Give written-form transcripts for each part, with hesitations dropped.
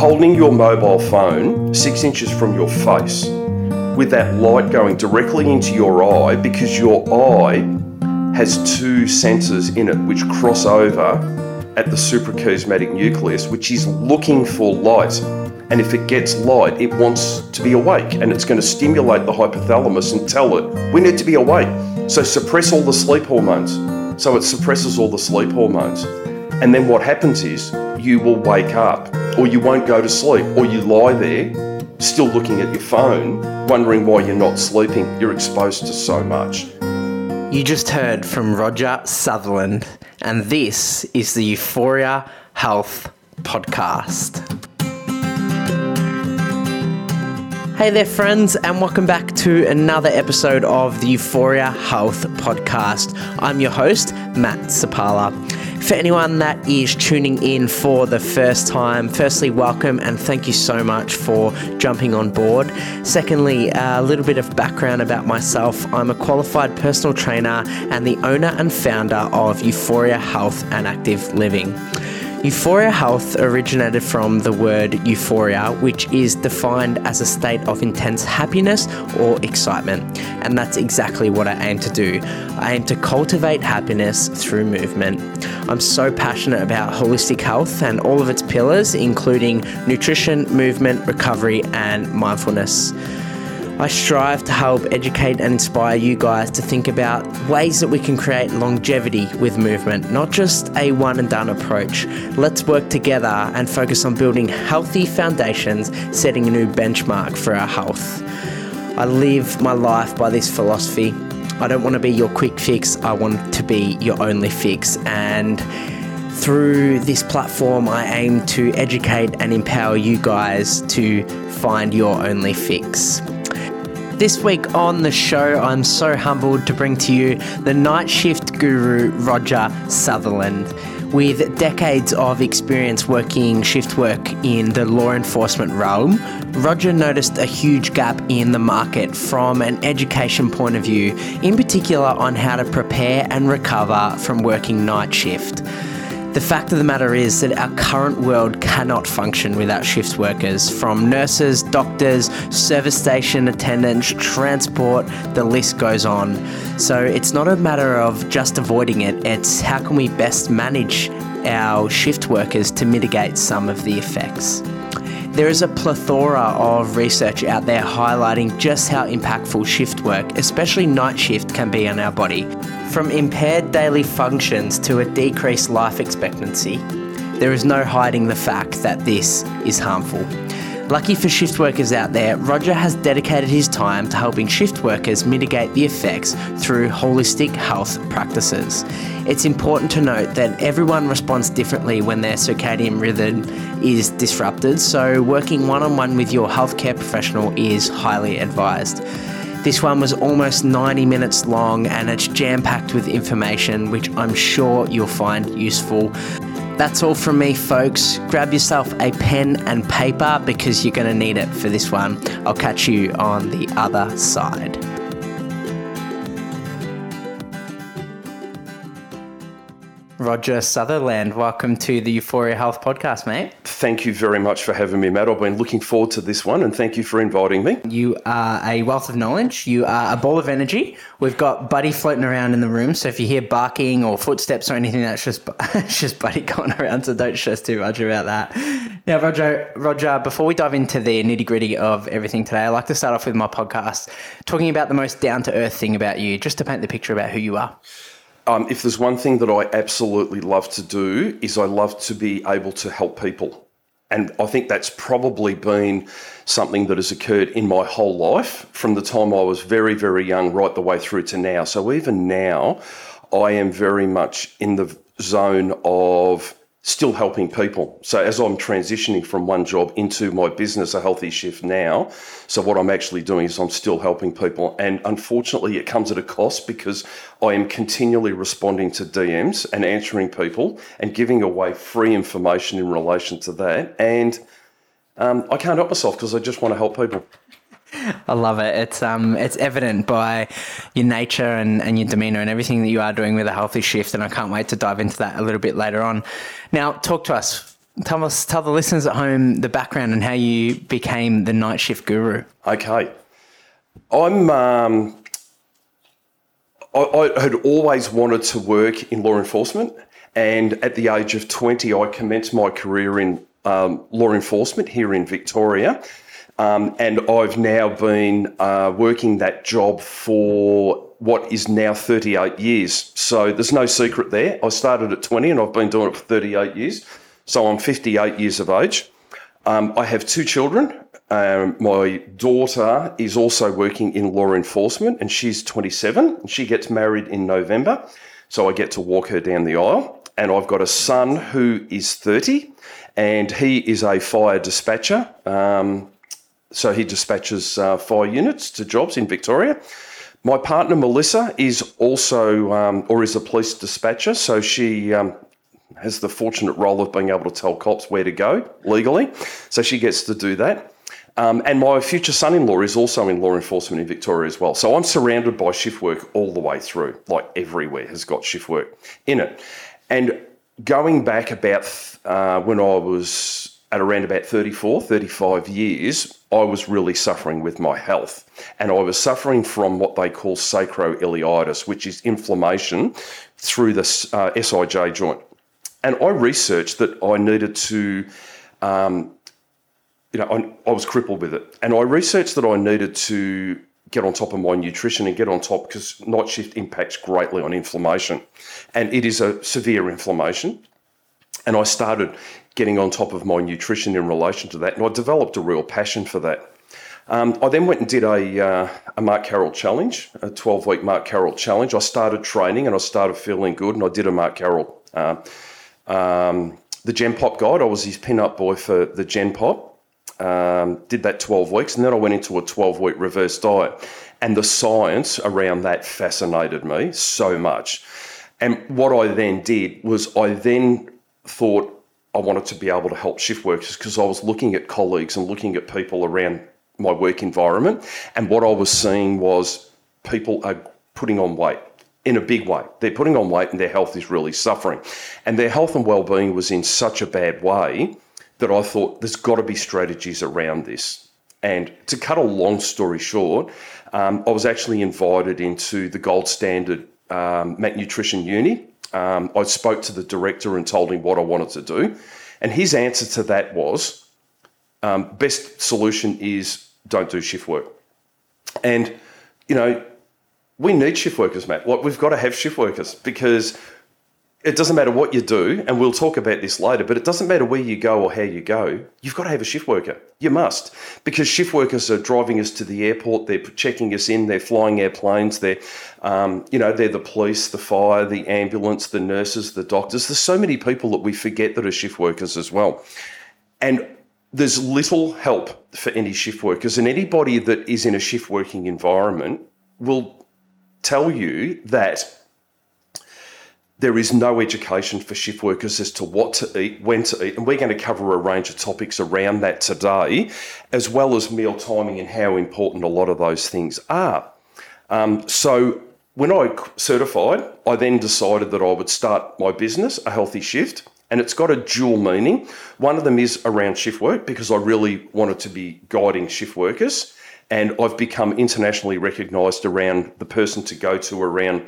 holding your mobile phone 6 inches from your face with that light going directly into your eye, because your eye has two sensors in it which cross over at the suprachiasmatic nucleus, which is looking for light. And if it gets light, it wants to be awake, and it's going to stimulate the hypothalamus and tell it, we need to be awake. So suppress all the sleep hormones. So it suppresses all the sleep hormones. And then what happens is you will wake up, or you won't go to sleep, or you lie there still looking at your phone, wondering why you're not sleeping. You're exposed to so much. You just heard from Roger Sutherland, and this is the Euphoria Health Podcast. Hey there, friends, and welcome back to another episode of the Euphoria Health Podcast. I'm your host, Matt Sipola. For anyone that is tuning in for the first time, firstly, welcome and thank you so much for jumping on board. Secondly, a little bit of background about myself. I'm a qualified personal trainer and the owner and founder of Euphoria Health and Active Living. Euphoria Health originated from the word euphoria, which is defined as a state of intense happiness or excitement. And that's exactly what I aim to do. I aim to cultivate happiness through movement. I'm so passionate about holistic health and all of its pillars, including nutrition, movement, recovery, and mindfulness. I strive to help educate and inspire you guys to think about ways that we can create longevity with movement, not just a one and done approach. Let's work together and focus on building healthy foundations, setting a new benchmark for our health. I live my life by this philosophy. I don't want to be your quick fix. I want to be your only fix. And through this platform, I aim to educate and empower you guys to find your only fix. This week on the show, I'm so humbled to bring to you the night shift guru, Roger Sutherland. With decades of experience working shift work in the law enforcement realm, Roger noticed a huge gap in the market from an education point of view, in particular on how to prepare and recover from working night shift. The fact of the matter is that our current world cannot function without shift workers, from nurses, doctors, service station attendants, transport, the list goes on. So it's not a matter of just avoiding it, it's how can we best manage our shift workers to mitigate some of the effects. There is a plethora of research out there highlighting just how impactful shift work, especially night shift, can be on our body. From impaired daily functions to a decreased life expectancy, there is no hiding the fact that this is harmful. Lucky for shift workers out there, Roger has dedicated his time to helping shift workers mitigate the effects through holistic health practices. It's important to note that everyone responds differently when their circadian rhythm is disrupted, so working one-on-one with your healthcare professional is highly advised. This one was almost 90 minutes long and it's jam-packed with information which I'm sure you'll find useful. That's all from me, folks. Grab yourself a pen and paper because you're going to need it for this one. I'll catch you on the other side. Roger Sutherland, welcome to the Euphoria Health Podcast, mate. Thank you very much for having me, Matt. I've been looking forward to this one and thank you for inviting me. You are a wealth of knowledge. You are a ball of energy. We've got Buddy floating around in the room, so if you hear barking or footsteps or anything, that's just, Buddy going around, so don't stress too much about that. Now, Roger, before we dive into the nitty-gritty of everything today, I like to start off with my podcast talking about the most down-to-earth thing about you, just to paint the picture about who you are. If there's one thing that I absolutely love to do is I love to be able to help people. And I think that's probably been something that has occurred in my whole life from the time I was very, very young right the way through to now. So even now, I am very much in the zone of still helping people. So as I'm transitioning from one job into my business, A Healthy Shift now, so what I'm actually doing is I'm still helping people. And unfortunately, it comes at a cost because I am continually responding to DMs and answering people and giving away free information in relation to that. And I can't help myself because I just want to help people. I love it. It's evident by your nature and your demeanor and everything that you are doing with A Healthy Shift, and I can't wait to dive into that a little bit later on. Now, talk to us. Tell the listeners at home the background and how you became the night shift guru. Okay. I had always wanted to work in law enforcement, and at the age of 20, I commenced my career in law enforcement here in Victoria, and I've now been working that job for what is now 38 years. So there's no secret there. I started at 20 and I've been doing it for 38 years. So I'm 58 years of age. I have two children. My daughter is also working in law enforcement and she's 27. And she gets married in November. So I get to walk her down the aisle. And I've got a son who is 30 and he is a fire dispatcher. So he dispatches fire units to jobs in Victoria. My partner, Melissa, is also is a police dispatcher. So she has the fortunate role of being able to tell cops where to go legally. So she gets to do that. And my future son-in-law is also in law enforcement in Victoria as well. So I'm surrounded by shift work all the way through, like everywhere has got shift work in it. And going back about when I was at around about 34, 35 years, I was really suffering with my health. And I was suffering from what they call sacroiliitis, which is inflammation through the SIJ joint. And I researched that I needed to, I was crippled with it. And I researched that I needed to get on top of my nutrition and get on top, because night shift impacts greatly on inflammation. And it is a severe inflammation. And I started getting on top of my nutrition in relation to that. And I developed a real passion for that. I then went and did a Mark Carroll challenge, a 12-week Mark Carroll challenge. I started training and I started feeling good, and I did a Mark Carroll, the Gen Pop guide. I was his pin-up boy for the Gen Pop. Did that 12 weeks, and then I went into a 12-week reverse diet. And the science around that fascinated me so much. And what I then did was I then thought I wanted to be able to help shift workers, because I was looking at colleagues and looking at people around my work environment, and what I was seeing was people are putting on weight in a big way. They're putting on weight and their health is really suffering. And their health and well-being was in such a bad way that I thought there's got to be strategies around this. And to cut a long story short, I was actually invited into the gold standard Matt Nutrition Uni. I spoke to the director and told him what I wanted to do. And his answer to that was, best solution is don't do shift work. And, we need shift workers, Matt. Like, we've got to have shift workers, because it doesn't matter what you do, and we'll talk about this later, but it doesn't matter where you go or how you go, you've got to have a shift worker. You must, because shift workers are driving us to the airport, they're checking us in, they're flying airplanes, they're, they're the police, the fire, the ambulance, the nurses, the doctors. There's so many people that we forget that are shift workers as well. And there's little help for any shift workers, and anybody that is in a shift working environment will tell you that there is no education for shift workers as to what to eat, when to eat, and we're going to cover a range of topics around that today, as well as meal timing and how important a lot of those things are. So when I certified, I then decided that I would start my business, A Healthy Shift, and it's got a dual meaning. One of them is around shift work, because I really wanted to be guiding shift workers, and I've become internationally recognised around the person to go to around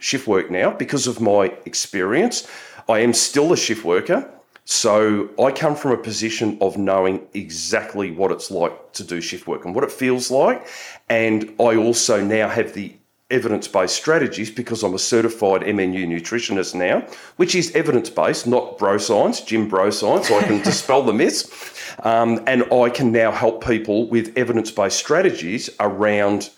shift work now because of my experience. I am still a shift worker, so I come from a position of knowing exactly what it's like to do shift work and what it feels like. And I also now have the evidence-based strategies, because I'm a certified MNU nutritionist now, which is evidence-based, not bro science, gym bro science. I can dispel the myths. And I can now help people with evidence-based strategies around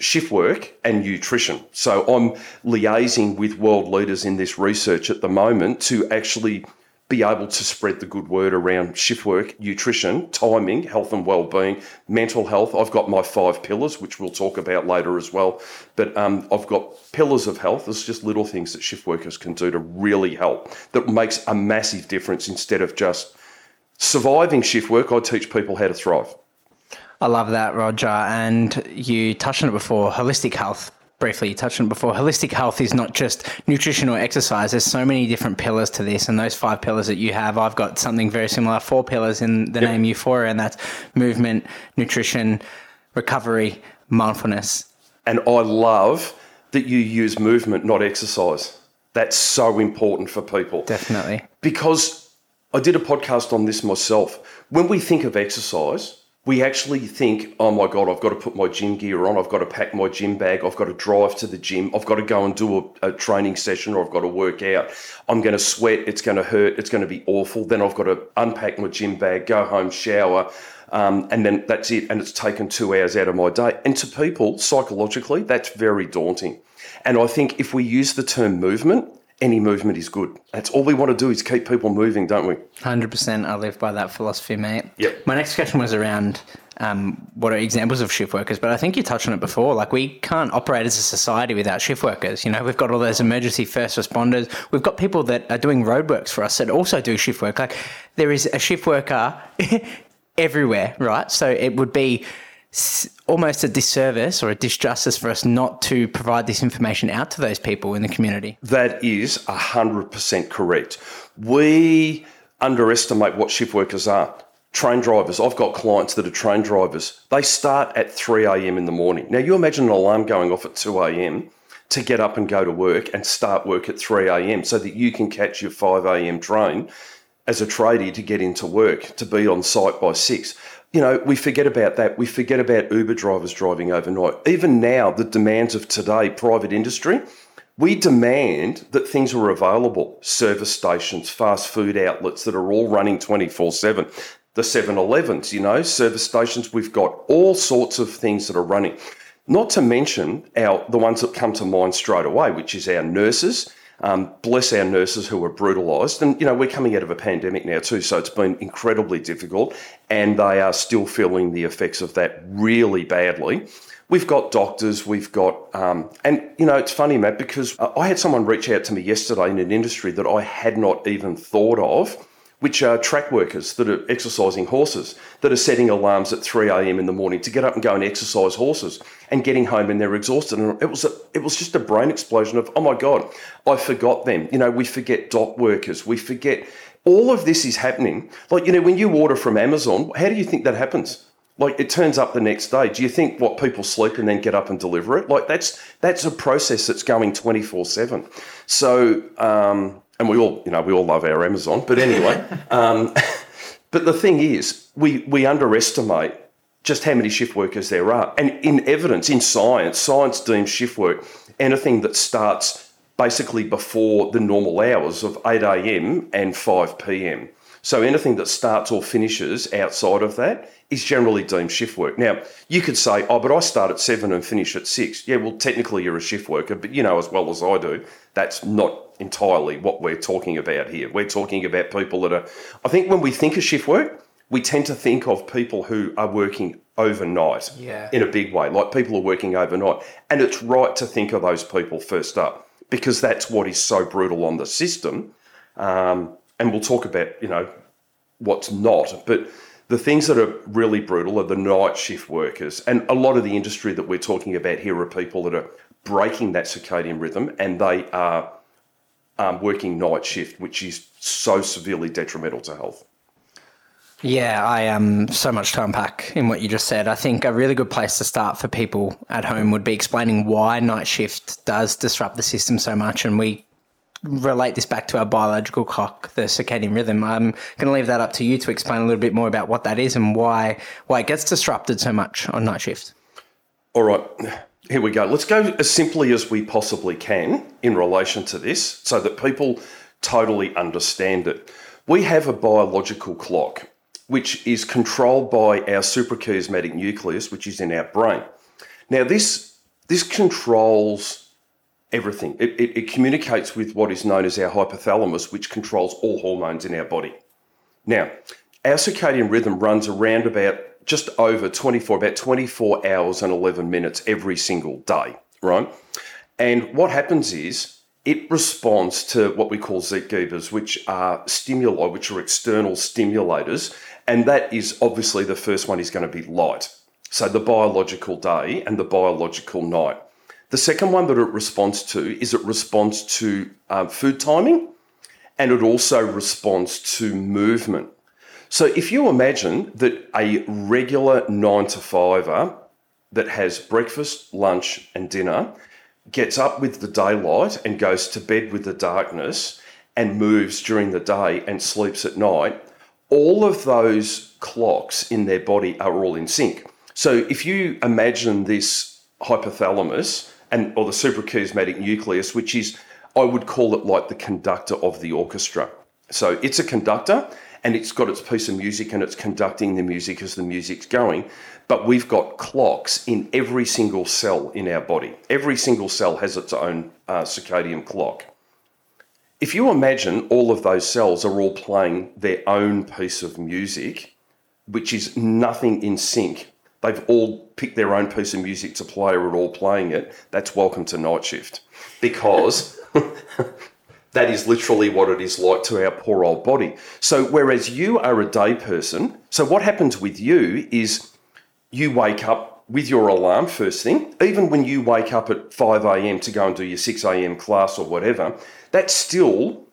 shift work and nutrition. So I'm liaising with world leaders in this research at the moment to actually be able to spread the good word around shift work, nutrition, timing, health and well-being, mental health. I've got my 5 pillars, which we'll talk about later as well. But I've got pillars of health. It's just little things that shift workers can do to really help that makes a massive difference instead of just surviving shift work. I teach people how to thrive. I love that, Roger. And you touched on it before, holistic health. briefly touched on before, holistic health is not just nutrition or exercise. There's so many different pillars to this, and those 5 pillars that you have, I've got something very similar, 4 pillars in the name Euphoria, and that's movement, nutrition, recovery, mindfulness. And I love that you use movement, not exercise. That's so important for people. Definitely. Because I did a podcast on this myself. When we think of exercise, we actually think, oh my God, I've got to put my gym gear on. I've got to pack my gym bag. I've got to drive to the gym. I've got to go and do a training session, or I've got to work out. I'm going to sweat. It's going to hurt. It's going to be awful. Then I've got to unpack my gym bag, go home, shower, and then that's it. And it's taken 2 hours out of my day. And to people, psychologically, that's very daunting. And I think if we use the term movement, any movement is good. That's all we want to do is keep people moving, don't we? 100%. I live by that philosophy, mate. Yep. My next question was around what are examples of shift workers, but I think you touched on it before. Like, we can't operate as a society without shift workers. You know, we've got all those emergency first responders. We've got people that are doing roadworks for us that also do shift work. Like, there is a shift worker everywhere, right? So it would be almost a disservice or a disjustice for us not to provide this information out to those people in the community. That is 100% correct. We underestimate what shift workers are. Train drivers. I've got clients that are train drivers. They start at 3 a.m. in the morning. Now, you imagine an alarm going off at 2 a.m. to get up and go to work and start work at 3 a.m. so that you can catch your 5 a.m. train as a tradie to get into work, to be on site by 6. You know, we forget about that. We forget about Uber drivers driving overnight. Even now, the demands of today, private industry, we demand that things are available. Service stations, fast food outlets that are all running 24/7. The 7-Elevens, you know, service stations. We've got all sorts of things that are running. Not to mention the ones that come to mind straight away, which is our nurses. Bless our nurses who are brutalised. And, you know, we're coming out of a pandemic now too, so it's been incredibly difficult, and they are still feeling the effects of that really badly. We've got doctors, we've got, and, you know, it's funny, Matt, because I had someone reach out to me yesterday in an industry that I had not even thought of, which are track workers that are exercising horses, that are setting alarms at 3 a.m. in the morning to get up and go and exercise horses, and getting home and they're exhausted. And it was just a brain explosion of, oh my God, I forgot them. You know, we forget dock workers. We forget all of this is happening. Like, you know, when you order from Amazon, how do you think that happens? Like, it turns up the next day. Do you think what people sleep and then get up and deliver it? Like, that's a process that's going 24/7. So, and we all love our Amazon, but anyway, but the thing is, we underestimate just how many shift workers there are. And in evidence, in science deems shift work anything that starts basically before the normal hours of 8 a.m. and 5 p.m. So anything that starts or finishes outside of that is generally deemed shift work. Now, you could say, oh, but I start at 7 and finish at 6. Yeah, well, technically you're a shift worker, but you know as well as I do, that's not entirely what we're talking about here. We're talking about people that are, I think when we think of shift work, we tend to think of people who are working overnight in a big way, like people are working overnight. And it's right to think of those people first up, because that's what is so brutal on the system. And we'll talk about, you know, what's not. But the things that are really brutal are the night shift workers. And a lot of the industry that we're talking about here are people that are breaking that circadian rhythm, and they are working night shift, which is so severely detrimental to health. Yeah, I so much to unpack in what you just said. I think a really good place to start for people at home would be explaining why night shift does disrupt the system so much, and we relate this back to our biological clock, the circadian rhythm. I'm going to leave that up to you to explain a little bit more about what that is and why it gets disrupted so much on night shift. All right, here we go. Let's go as simply as we possibly can in relation to this so that people totally understand it. We have a biological clock, which is controlled by our suprachiasmatic nucleus, which is in our brain. Now, this controls everything. It communicates with what is known as our hypothalamus, which controls all hormones in our body. Now, our circadian rhythm runs around about just over 24 hours and 11 minutes every single day, right? And what happens is it responds to what we call Zeitgebers, which are stimuli, which are external stimulators. And that is obviously the first one is going to be light. So the biological day and the biological night. The second one that it responds to is it responds to food timing, and it also responds to movement. So if you imagine that a regular 9-to-5er that has breakfast, lunch and dinner gets up with the daylight and goes to bed with the darkness and moves during the day and sleeps at night, all of those clocks in their body are all in sync. So if you imagine this hypothalamus and or the suprachiasmatic nucleus, which is, I would call it like the conductor of the orchestra. So it's a conductor and it's got its piece of music and it's conducting the music as the music's going. But we've got clocks in every single cell in our body. Every single cell has its own circadian clock. If you imagine all of those cells are all playing their own piece of music, which is nothing in sync, they've all picked their own piece of music to play or are all playing it, that's welcome to night shift. Because that is literally what it is like to our poor old body. So whereas you are a day person, so what happens with you is you wake up with your alarm first thing, even when you wake up at 5am to go and do your 6am class or whatever, that's still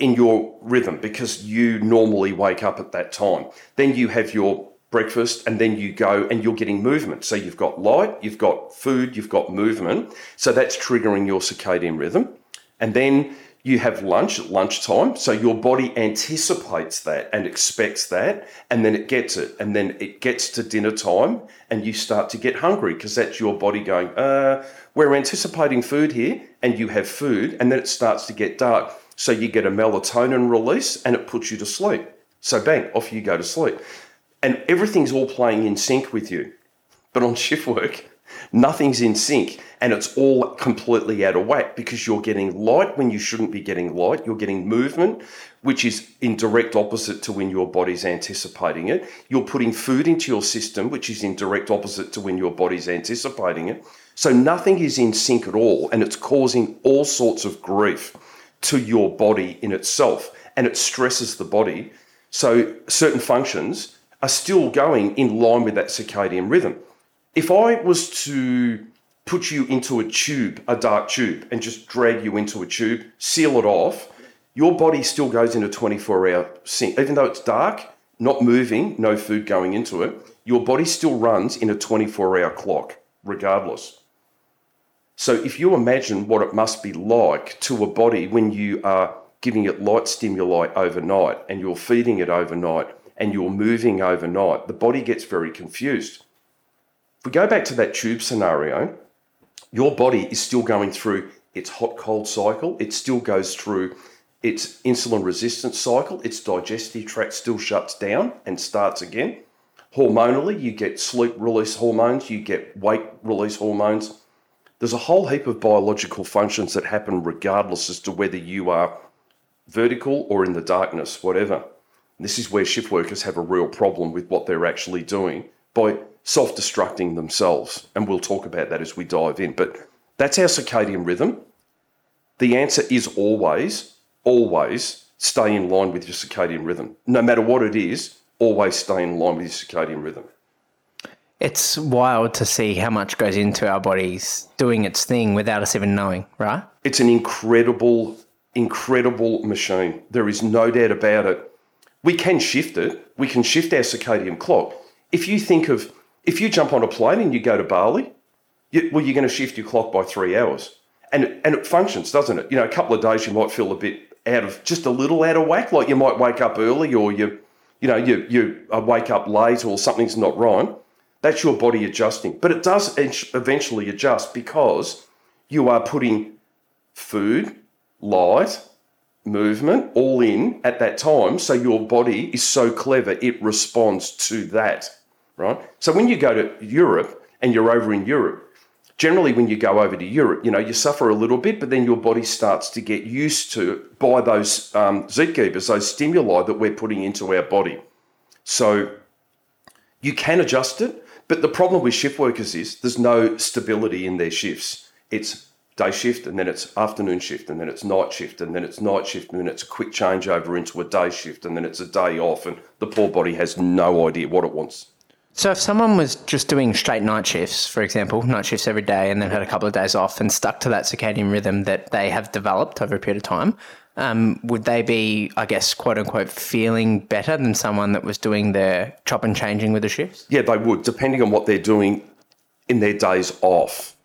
in your rhythm because you normally wake up at that time. Then you have your breakfast and then you go and you're getting movement. So you've got light, you've got food, you've got movement. So that's triggering your circadian rhythm. And then you have lunch at lunchtime. So your body anticipates that and expects that. And then it gets it. And then it gets to dinner time and you start to get hungry because that's your body going, we're anticipating food here, and you have food, and then it starts to get dark. So you get a melatonin release and it puts you to sleep. So bang, off you go to sleep. And everything's all playing in sync with you. But on shift work, nothing's in sync and it's all completely out of whack because you're getting light when you shouldn't be getting light. You're getting movement, which is in direct opposite to when your body's anticipating it. You're putting food into your system, which is in direct opposite to when your body's anticipating it. So nothing is in sync at all, and it's causing all sorts of grief to your body in itself, and it stresses the body. So certain functions are still going in line with that circadian rhythm. If I was to put you into a tube, a dark tube, and just drag you into a tube, seal it off, your body still goes into 24-hour sync. Even though it's dark, not moving, no food going into it, your body still runs in a 24-hour clock regardless. So if you imagine what it must be like to a body when you are giving it light stimuli overnight and you're feeding it overnight and you're moving overnight, the body gets very confused. If we go back to that tube scenario, your body is still going through its hot-cold cycle. It still goes through its insulin resistance cycle. Its digestive tract still shuts down and starts again. Hormonally, you get sleep release hormones, you get weight release hormones. There's a whole heap of biological functions that happen regardless as to whether you are vertical or in the darkness, whatever. And this is where shift workers have a real problem with what they're actually doing by self-destructing themselves. And we'll talk about that as we dive in. But that's our circadian rhythm. The answer is always, always stay in line with your circadian rhythm. No matter what it is, always stay in line with your circadian rhythm. It's wild to see how much goes into our bodies doing its thing without us even knowing, right? It's an incredible, incredible machine. There is no doubt about it. We can shift it. We can shift our circadian clock. If you jump on a plane and you go to Bali, you're going to shift your clock by 3 hours. And it functions, doesn't it? You know, a couple of days you might feel a bit out of whack, like you might wake up early or you wake up late or something's not right. That's your body adjusting. But it does eventually adjust because you are putting food, light, movement all in at that time. So your body is so clever, it responds to that, right? So when you go to Europe and you're over in Europe, generally when you go over to Europe, you suffer a little bit, but then your body starts to get used to by those zookeepers, those stimuli that we're putting into our body. So you can adjust it. But the problem with shift workers is there's no stability in their shifts. It's day shift and then it's afternoon shift and then it's night shift and then it's night shift and then it's a quick changeover into a day shift and then it's a day off and the poor body has no idea what it wants. So if someone was just doing straight night shifts, for example, night shifts every day, and they've had a couple of days off and stuck to that circadian rhythm that they have developed over a period of time, would they be, I guess, quote unquote, feeling better than someone that was doing their chop and changing with the shifts? Yeah, they would, depending on what they're doing in their days off,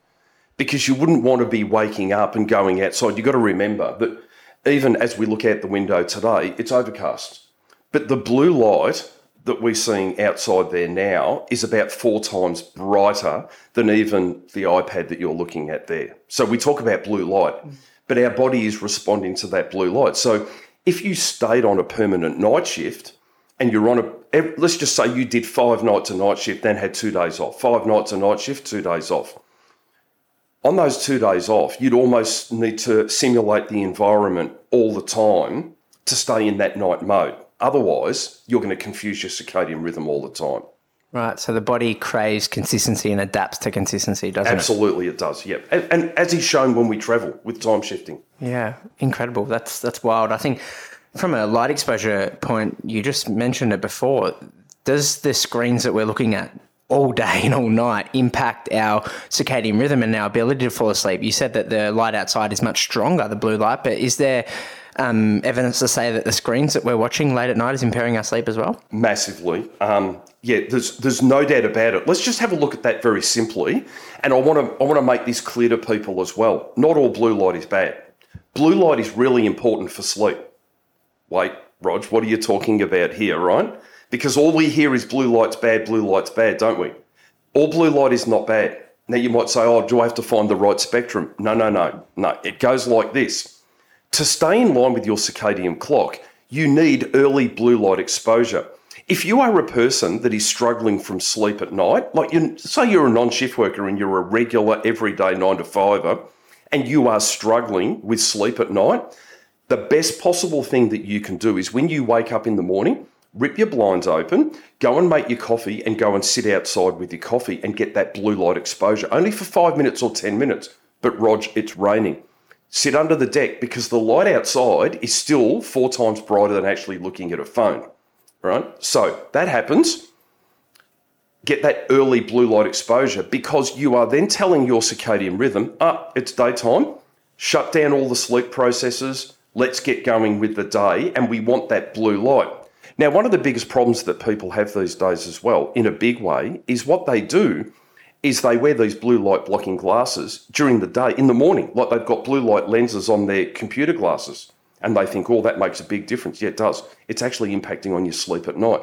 because you wouldn't want to be waking up and going outside. You've got to remember that even as we look out the window today, it's overcast, but the blue light that we're seeing outside there now is about 4 times brighter than even the iPad that you're looking at there. So we talk about blue light, but our body is responding to that blue light. So if you stayed on a permanent night shift and you're on a, let's just say you did 5 nights a night shift, then had 2 days off, 5 nights a night shift, 2 days off. On those 2 days off, you'd almost need to simulate the environment all the time to stay in that night mode. Otherwise, you're going to confuse your circadian rhythm all the time. Right. So the body craves consistency and adapts to consistency, doesn't it? Absolutely, it does. Yep. And as is shown when we travel with time shifting. Yeah. Incredible. That's wild. I think from a light exposure point, you just mentioned it before. Does the screens that we're looking at all day and all night impact our circadian rhythm and our ability to fall asleep? You said that the light outside is much stronger, the blue light, but is there evidence to say that the screens that we're watching late at night is impairing our sleep as well? Massively. There's no doubt about it. Let's just have a look at that very simply. And I want to make this clear to people as well. Not all blue light is bad. Blue light is really important for sleep. Wait, Rog, what are you talking about here, right? Because all we hear is blue light's bad, don't we? All blue light is not bad. Now you might say, oh, do I have to find the right spectrum? No. It goes like this. To stay in line with your circadian clock, you need early blue light exposure. If you are a person that is struggling from sleep at night, like say you're a non-shift worker and you're a regular everyday 9-to-5er, and you are struggling with sleep at night, the best possible thing that you can do is when you wake up in the morning, rip your blinds open, go and make your coffee and go and sit outside with your coffee and get that blue light exposure, only for 5 minutes or 10 minutes. But Rog, it's raining. Sit under the deck because the light outside is still 4 times brighter than actually looking at a phone, right? So that happens. Get that early blue light exposure because you are then telling your circadian rhythm, it's daytime, shut down all the sleep processes, let's get going with the day, and we want that blue light. Now, one of the biggest problems that people have these days as well, in a big way, is what they do is they wear these blue light blocking glasses during the day, in the morning, like they've got blue light lenses on their computer glasses. And they think, oh, that makes a big difference. Yeah, it does. It's actually impacting on your sleep at night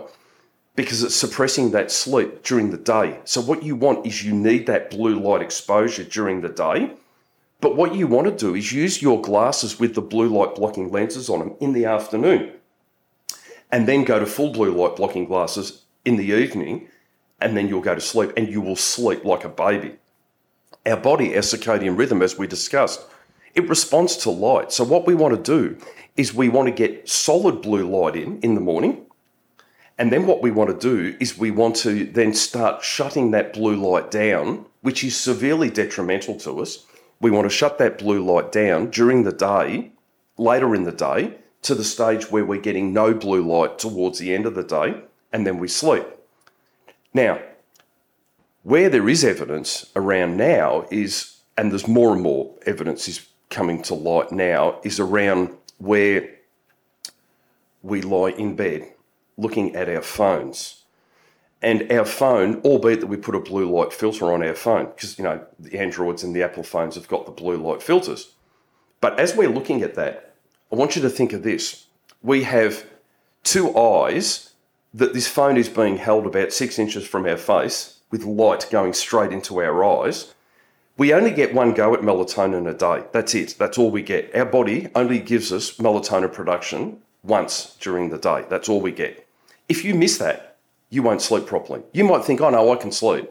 because it's suppressing that sleep during the day. So what you want is you need that blue light exposure during the day. But what you want to do is use your glasses with the blue light blocking lenses on them in the afternoon and then go to full blue light blocking glasses in the evening. And then you'll go to sleep and you will sleep like a baby. Our body, our circadian rhythm, as we discussed, it responds to light. So what we want to do is we want to get solid blue light in the morning. And then what we want to do is we want to then start shutting that blue light down, which is severely detrimental to us. We want to shut that blue light down during the day, later in the day, to the stage where we're getting no blue light towards the end of the day, and then we sleep. Now, where there is evidence around now is, and there's more and more evidence is coming to light now, is around where we lie in bed looking at our phones. And our phone, albeit that we put a blue light filter on our phone, because, the Androids and the Apple phones have got the blue light filters. But as we're looking at that, I want you to think of this. We have 2 eyes that this phone is being held about 6 inches from our face with light going straight into our eyes. We only get 1 go at melatonin a day. That's it. That's all we get. Our body only gives us melatonin production once during the day. That's all we get. If you miss that, you won't sleep properly. You might think, oh no, I can sleep.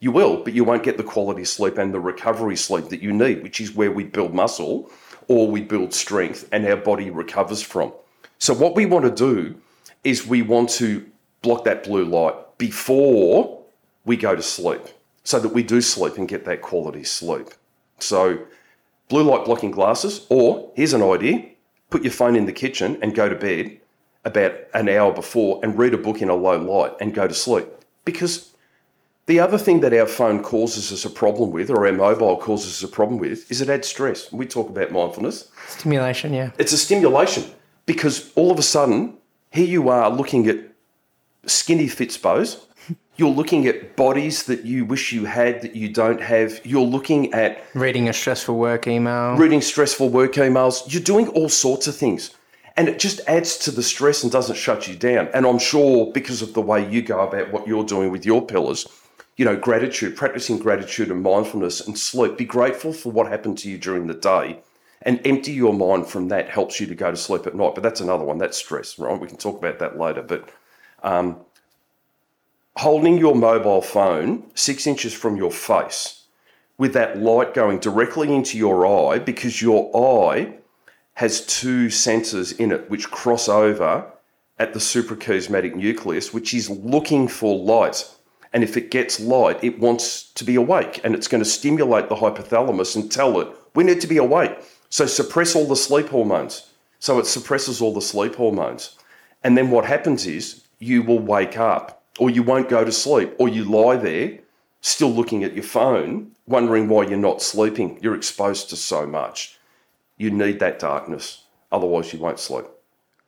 You will, but you won't get the quality sleep and the recovery sleep that you need, which is where we build muscle or we build strength and our body recovers from. So what we want to do is we want to block that blue light before we go to sleep so that we do sleep and get that quality sleep. So blue light blocking glasses, or here's an idea, put your phone in the kitchen and go to bed about an hour before and read a book in a low light and go to sleep. Because The other thing that our phone causes us a problem with, or our mobile causes us a problem with, is it adds stress. We talk about mindfulness. Stimulation, yeah. It's a stimulation, because all of a sudden, here you are looking at skinny Fitspos. You're looking at bodies that you wish you had that you don't have. You're looking at... reading a stressful work email. Reading stressful work emails. You're doing all sorts of things. And it just adds to the stress and doesn't shut you down. And I'm sure because of the way you go about what you're doing with your pillars, you know, gratitude, practicing gratitude and mindfulness and sleep. Be grateful for what happened to you during the day and empty your mind from that helps you to go to sleep at night. But that's another one. That's stress, right? We can talk about that later. But holding your mobile phone 6 inches from your face with that light going directly into your eye, because your eye has two sensors in it which cross over at the suprachiasmatic nucleus, which is looking for light. And if it gets light, it wants to be awake, and it's going to stimulate the hypothalamus and tell it, we need to be awake. So suppress all the sleep hormones. So it suppresses all the sleep hormones. And then what happens is you will wake up, or you won't go to sleep, or you lie there still looking at your phone, wondering why you're not sleeping. You're exposed to so much. You need that darkness. Otherwise, you won't sleep.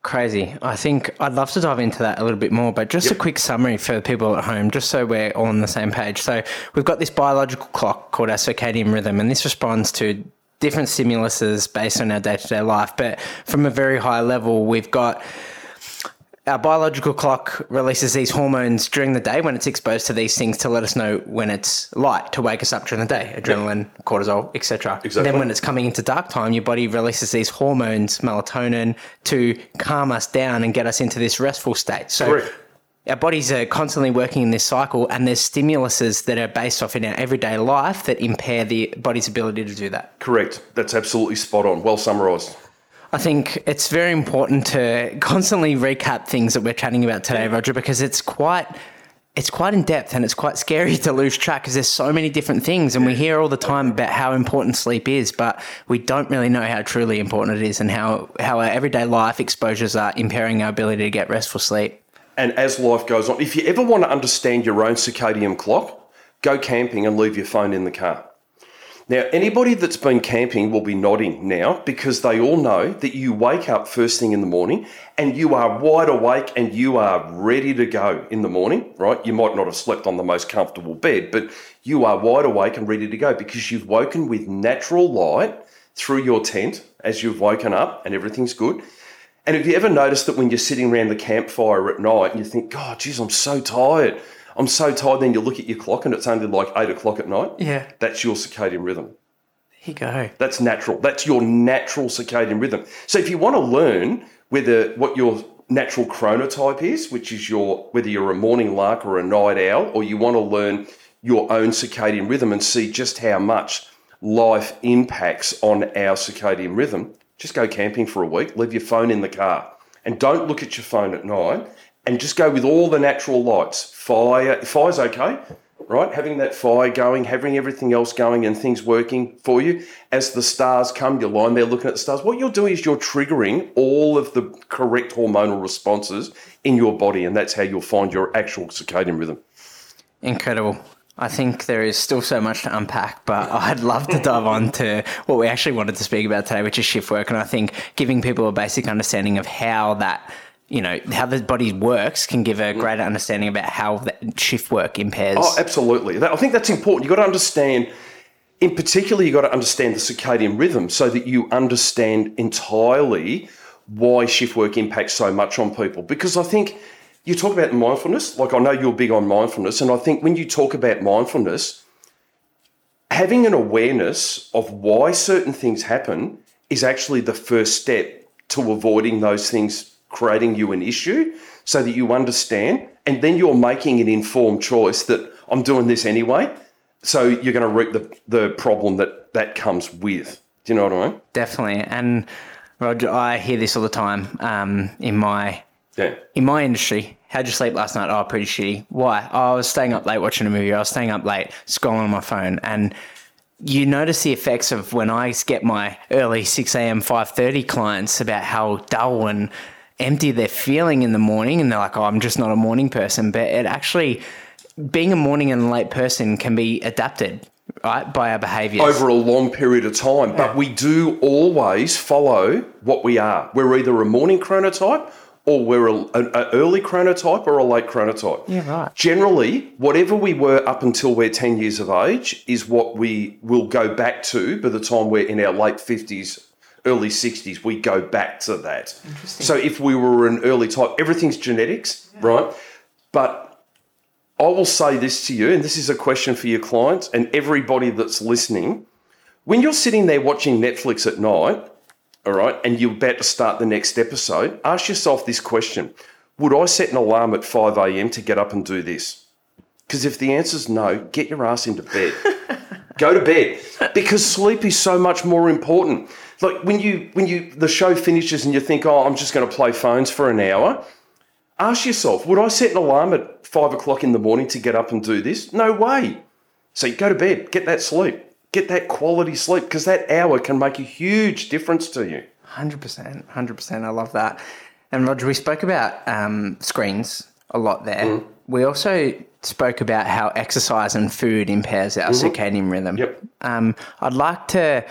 Crazy. I think I'd love to dive into that a little bit more, but just a quick summary for people at home, just so we're all on the same page. So we've got this biological clock called our circadian rhythm, and this responds to different stimuluses based on our day-to-day life. But from a very high level, we've got... our biological clock releases these hormones during the day when it's exposed to these things to let us know when it's light, to wake us up during the day, adrenaline, cortisol, etc. Exactly. Then when it's coming into dark time, your body releases these hormones, melatonin, to calm us down and get us into this restful state. So our bodies are constantly working in this cycle, and there's stimuluses that are based off in our everyday life that impair the body's ability to do that. Correct. That's absolutely spot on. Well summarised. I think it's very important to constantly recap things that we're chatting about today, Roger, because it's quite in depth and it's quite scary to lose track because there's so many different things, and we hear all the time about how important sleep is, but we don't really know how truly important it is and how our everyday life exposures are impairing our ability to get restful sleep. And as life goes on, if you ever want to understand your own circadian clock, go camping and leave your phone in the car. Now, anybody that's been camping will be nodding now because they all know that you wake up first thing in the morning and you are wide awake and you are ready to go in the morning, right? You might not have slept on the most comfortable bed, but you are wide awake and ready to go because you've woken with natural light through your tent as you've woken up and everything's good. And have you ever noticed that when you're sitting around the campfire at night and you think, God, geez, I'm so tired, then you look at your clock and it's only like 8 o'clock at night. Yeah. That's your circadian rhythm. There you go. That's natural. That's your natural circadian rhythm. So if you want to learn what your natural chronotype is, which is whether you're a morning lark or a night owl, or you want to learn your own circadian rhythm and see just how much life impacts on our circadian rhythm, just go camping for a week, leave your phone in the car and don't look at your phone at night. And just go with all the natural lights. Fire's okay, right? Having that fire going, having everything else going and things working for you. As the stars come, you're lying there looking at the stars. What you're doing is you're triggering all of the correct hormonal responses in your body, and that's how you'll find your actual circadian rhythm. Incredible. I think there is still so much to unpack, but I'd love to dive on to what we actually wanted to speak about today, which is shift work. And I think giving people a basic understanding of how that... you know, how the body works can give a greater understanding about how that shift work impairs. Oh, absolutely. I think that's important. You've got to understand, in particular, you've got to understand the circadian rhythm so that you understand entirely why shift work impacts so much on people. Because I think you talk about mindfulness, like I know you're big on mindfulness, and I think when you talk about mindfulness, having an awareness of why certain things happen is actually the first step to avoiding those things creating you an issue so that you understand, and then you're making an informed choice that I'm doing this anyway. So you're going to reap the problem that comes with. Do you know what I mean? Definitely. And Roger, I hear this all the time in my industry. How'd you sleep last night? Oh, pretty shitty. Why? Oh, I was staying up late watching a movie. I was staying up late scrolling on my phone. And you notice the effects of when I get my early 6 a.m., 5:30 clients about how dull and empty they're feeling in the morning, and they're like, oh, I'm just not a morning person. But it actually being a morning and late person can be adapted, right, by our behaviours. Over a long period of time. Yeah. But we do always follow what we are. We're either a morning chronotype or we're an early chronotype or a late chronotype. Yeah, right. Generally, whatever we were up until we're 10 years of age is what we will go back to by the time we're in our late 50s, early 60s. We go back to that. Interesting. So if we were an early type, everything's genetics, yeah, right? But I will say this to you, and this is a question for your clients and everybody that's listening. When you're sitting there watching Netflix at night, all right, and you're about to start the next episode, ask yourself this question. Would I set an alarm at 5 a.m. to get up and do this? Because if the answer's no, get your ass into bed. Go to bed, because sleep is so much more important. Like when the show finishes and you think, oh, I'm just going to play phones for an hour. Ask yourself, would I set an alarm at 5 o'clock in the morning to get up and do this? No way. So you go to bed, get that sleep, get that quality sleep, because that hour can make a huge difference to you. 100%. I love that. And Roger, we spoke about screens a lot there. Mm. We also spoke about how exercise and food impairs our circadian rhythm. Yep. I'd like to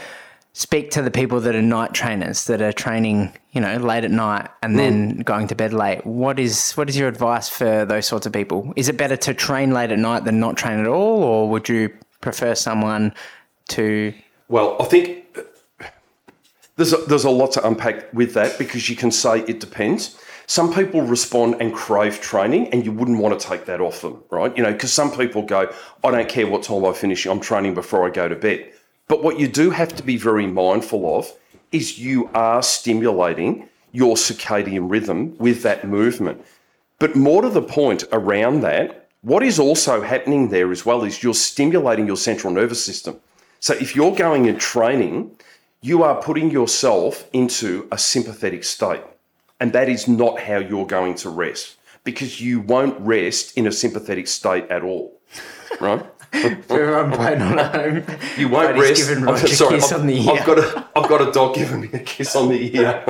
speak to the people that are night trainers, that are training, late at night and then going to bed late. What is your advice for those sorts of people? Is it better to train late at night than not train at all, or would you prefer someone to... Well, I think there's a lot to unpack with that, because you can say it depends. Some people respond and crave training, and you wouldn't want to take that off them, right? Because some people go, I don't care what time I finish, I'm training before I go to bed. But what you do have to be very mindful of is you are stimulating your circadian rhythm with that movement. But more to the point around that, what is also happening there as well is you're stimulating your central nervous system. So if you're going and training, you are putting yourself into a sympathetic state. And that is not how you're going to rest, because you won't rest in a sympathetic state at all, right? Everyone playing on home. You won't rest. I've got a dog giving me a kiss on the ear.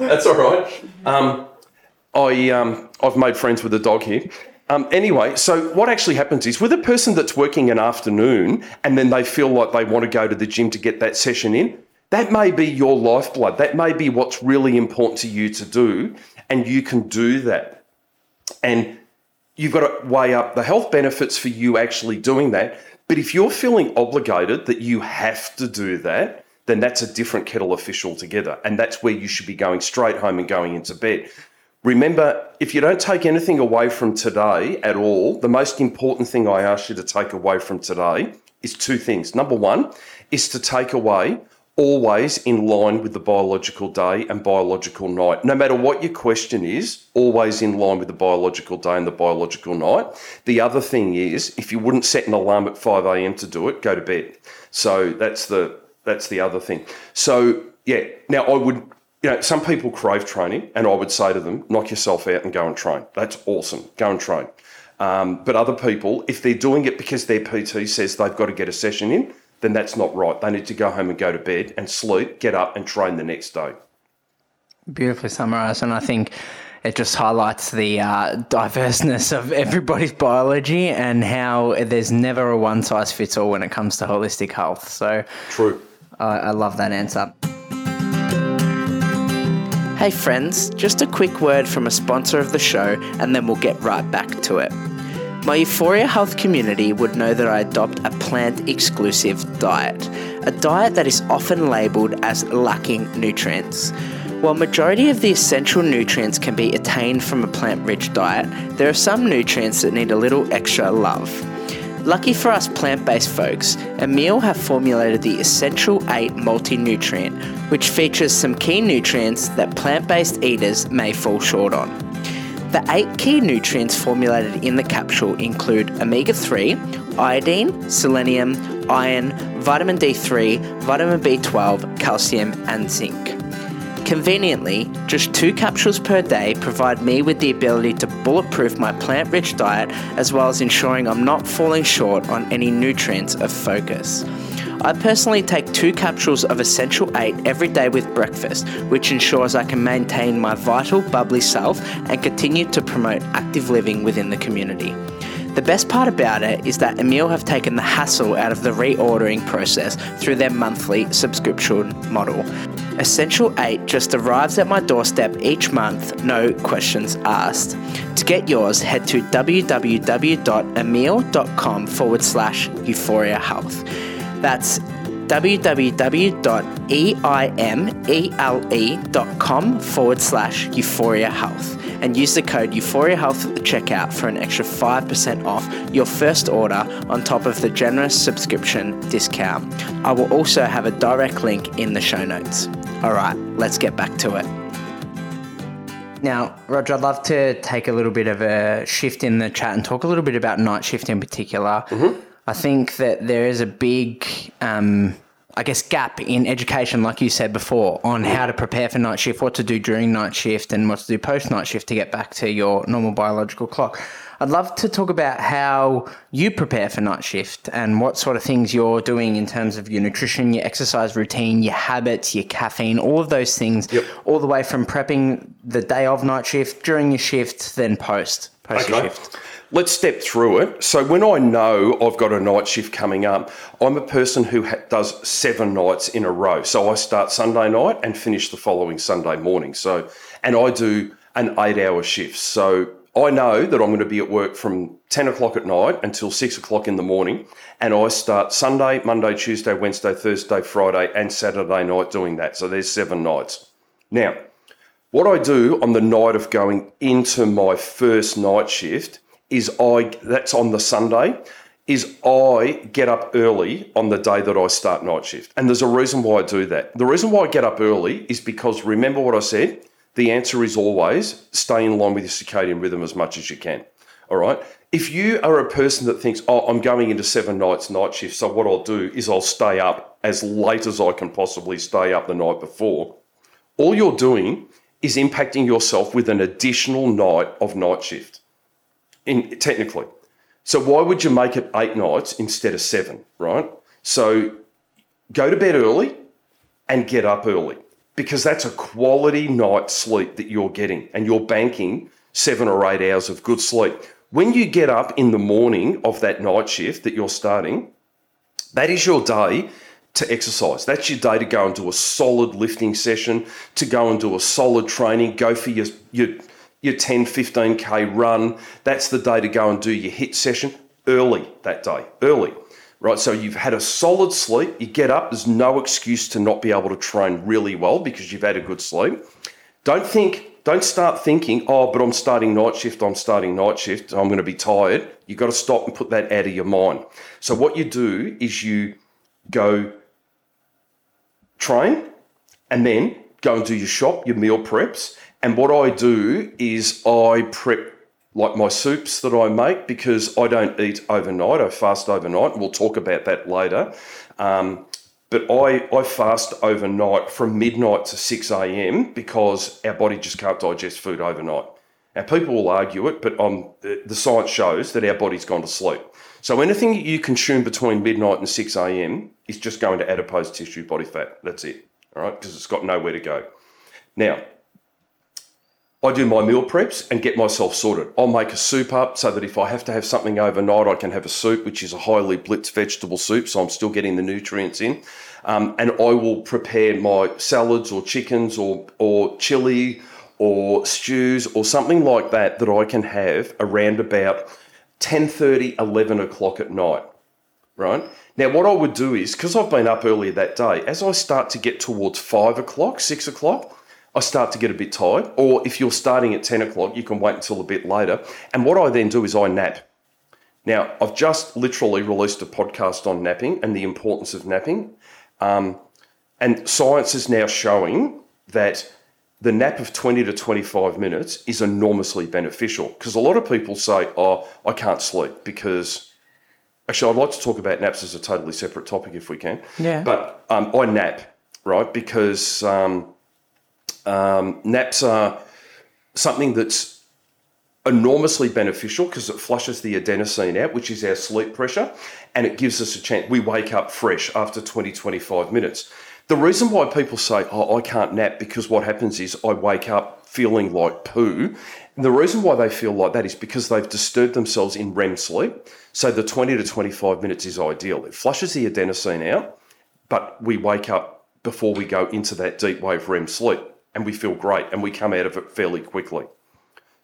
That's all right. I've made friends with a dog here. Anyway, so what actually happens is with a person that's working an afternoon and then they feel like they want to go to the gym to get that session in, that may be your lifeblood. That may be what's really important to you to do, and you can do that. And you've got to weigh up the health benefits for you actually doing that. But if you're feeling obligated that you have to do that, then that's a different kettle of fish altogether. And that's where you should be going straight home and going into bed. Remember, if you don't take anything away from today at all, the most important thing I ask you to take away from today is two things. Number one is to take away always in line with the biological day and biological night. No matter what your question is, always in line with the biological day and the biological night. The other thing is, if you wouldn't set an alarm at 5 a.m. to do it, go to bed. So that's the other thing. So yeah, now I would, some people crave training, and I would say to them, knock yourself out and go and train. That's awesome. Go and train. But other people, if they're doing it because their PT says they've got to get a session in, then that's not right. They need to go home and go to bed and sleep, get up and train the next day. Beautifully summarised. And I think it just highlights the diverseness of everybody's biology and how there's never a one-size-fits-all when it comes to holistic health. So true. I love that answer. Hey friends, just a quick word from a sponsor of the show, and then we'll get right back to it. My Euphoria Health community would know that I adopt a plant-exclusive diet, a diet that is often labelled as lacking nutrients. While majority of the essential nutrients can be attained from a plant-rich diet, there are some nutrients that need a little extra love. Lucky for us plant-based folks, Emil have formulated the Essential 8 multi-nutrient, which features some key nutrients that plant-based eaters may fall short on. The 8 key nutrients formulated in the capsule include omega-3, iodine, selenium, iron, vitamin D3, vitamin B12, calcium, and zinc. Conveniently, just 2 capsules per day provide me with the ability to bulletproof my plant-rich diet, as well as ensuring I'm not falling short on any nutrients of focus. I personally take 2 capsules of Essential 8 every day with breakfast, which ensures I can maintain my vital, bubbly self and continue to promote active living within the community. The best part about it is that Emil have taken the hassle out of the reordering process through their monthly subscription model. Essential 8 just arrives at my doorstep each month, no questions asked. To get yours, head to www.emil.com/Euphoria Health. That's www.eimele.com/Euphoria Health and use the code Euphoria Health at the checkout for an extra 5% off your first order on top of the generous subscription discount. I will also have a direct link in the show notes. All right, let's get back to it. Now, Roger, I'd love to take a little bit of a shift in the chat and talk a little bit about night shift in particular. Mm-hmm. I think that there is a big, gap in education, like you said before, on how to prepare for night shift, what to do during night shift and what to do post-night shift to get back to your normal biological clock. I'd love to talk about how you prepare for night shift and what sort of things you're doing in terms of your nutrition, your exercise routine, your habits, your caffeine, all of those things, all the way from prepping the day of night shift, during your shift, then post your shift. Let's step through it. So when I know I've got a night shift coming up, I'm a person who does 7 nights in a row. So I start Sunday night and finish the following Sunday morning. So, and I do an 8-hour shift. So I know that I'm going to be at work from 10 o'clock at night until 6 o'clock in the morning. And I start Sunday, Monday, Tuesday, Wednesday, Thursday, Friday, and Saturday night doing that. So there's 7 nights. Now, what I do on the night of going into my first night shift that's on the Sunday, is I get up early on the day that I start night shift. And there's a reason why I do that. The reason why I get up early is because, remember what I said, the answer is always stay in line with your circadian rhythm as much as you can. All right. If you are a person that thinks, I'm going into 7 nights night shift, so what I'll do is I'll stay up as late as I can possibly stay up the night before, all you're doing is impacting yourself with an additional night of night shift. Technically. So why would you make it 8 nights instead of 7, right? So go to bed early and get up early, because that's a quality night's sleep that you're getting, and you're banking 7 or 8 hours of good sleep. When you get up in the morning of that night shift that you're starting, that is your day to exercise. That's your day to go and do a solid lifting session, to go and do a solid training, go for your 10, 15K run. That's the day to go and do your HIIT session early that day, right? So you've had a solid sleep, you get up, there's no excuse to not be able to train really well because you've had a good sleep. Don't start thinking, but I'm starting night shift, I'm gonna be tired. You've got to stop and put that out of your mind. So what you do is you go train and then go and do your shop, your meal preps. And what I do is I prep like my soups that I make, because I don't eat overnight. I fast overnight. We'll talk about that later. But I fast overnight from midnight to 6 a.m. because our body just can't digest food overnight. Now, people will argue it, but the science shows that our body's gone to sleep. So anything that you consume between midnight and 6 a.m. is just going to adipose tissue, body fat. That's it, all right, because it's got nowhere to go. Now, I do my meal preps and get myself sorted. I'll make a soup up so that if I have to have something overnight, I can have a soup, which is a highly blitzed vegetable soup, so I'm still getting the nutrients in. And I will prepare my salads or chickens or chili or stews or something like that I can have around about 10:30, 11 o'clock at night, right? Now, what I would do is, because I've been up earlier that day, as I start to get towards 5 o'clock, 6 o'clock, I start to get a bit tired, or if you're starting at 10 o'clock, you can wait until a bit later. And what I then do is I nap. Now, I've just literally released a podcast on napping and the importance of napping. And science is now showing that the nap of 20 to 25 minutes is enormously beneficial, because a lot of people say, I can't sleep because... Actually, I'd like to talk about naps as a totally separate topic if we can. Yeah. But I nap, right? Because... naps are something that's enormously beneficial because it flushes the adenosine out, which is our sleep pressure, and it gives us a chance. We wake up fresh after 20, 25 minutes. The reason why people say, I can't nap, because what happens is I wake up feeling like poo. And the reason why they feel like that is because they've disturbed themselves in REM sleep. So the 20 to 25 minutes is ideal. It flushes the adenosine out, but we wake up before we go into that deep wave REM sleep and we feel great and we come out of it fairly quickly.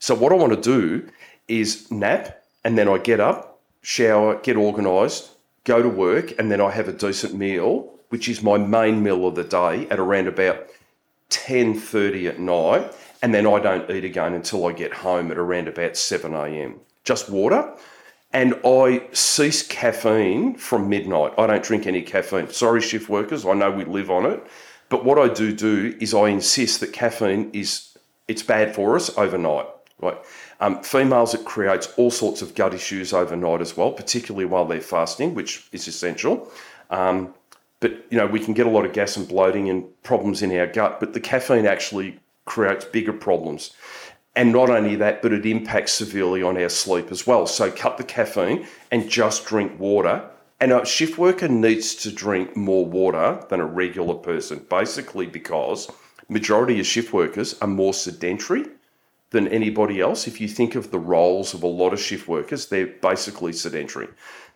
So what I want to do is nap, and then I get up, shower, get organised, go to work, and then I have a decent meal, which is my main meal of the day at around about 10:30 at night, and then I don't eat again until I get home at around about 7 a.m. Just water, and I cease caffeine from midnight. I don't drink any caffeine. Sorry, shift workers, I know we live on it, but what I do is I insist that caffeine it's bad for us overnight. Right? Females, it creates all sorts of gut issues overnight as well, particularly while they're fasting, which is essential. But, you know, we can get a lot of gas and bloating and problems in our gut, but the caffeine actually creates bigger problems. And not only that, but it impacts severely on our sleep as well. So cut the caffeine and just drink water. And a shift worker needs to drink more water than a regular person, basically because majority of shift workers are more sedentary than anybody else. If you think of the roles of a lot of shift workers, they're basically sedentary.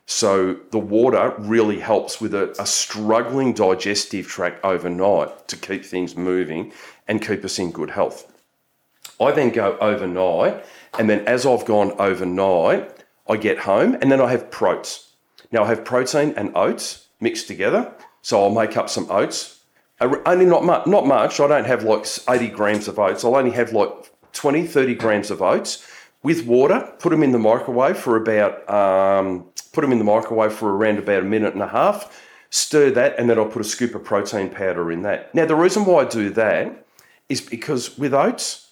So the water really helps with a struggling digestive tract overnight to keep things moving and keep us in good health. I then go overnight, and then as I've gone overnight, I get home and then I have protein. Now I have protein and oats mixed together. So I'll make up some oats, only not much. I don't have like 80 grams of oats. I'll only have like 20, 30 grams of oats with water, put them in the microwave for around about a minute and a half, stir that, and then I'll put a scoop of protein powder in that. Now, the reason why I do that is because with oats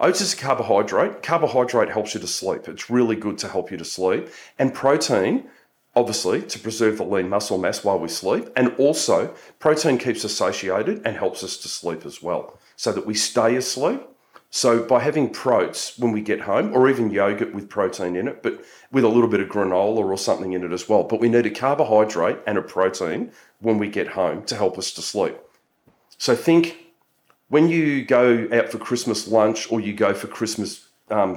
is a carbohydrate. Carbohydrate helps you to sleep. It's really good to help you to sleep. And protein, obviously, to preserve the lean muscle mass while we sleep. And also, protein keeps us satiated and helps us to sleep as well, so that we stay asleep. So by having protein when we get home, or even yogurt with protein in it, but with a little bit of granola or something in it as well. But we need a carbohydrate and a protein when we get home to help us to sleep. So think when you go out for Christmas lunch, or you go for Christmas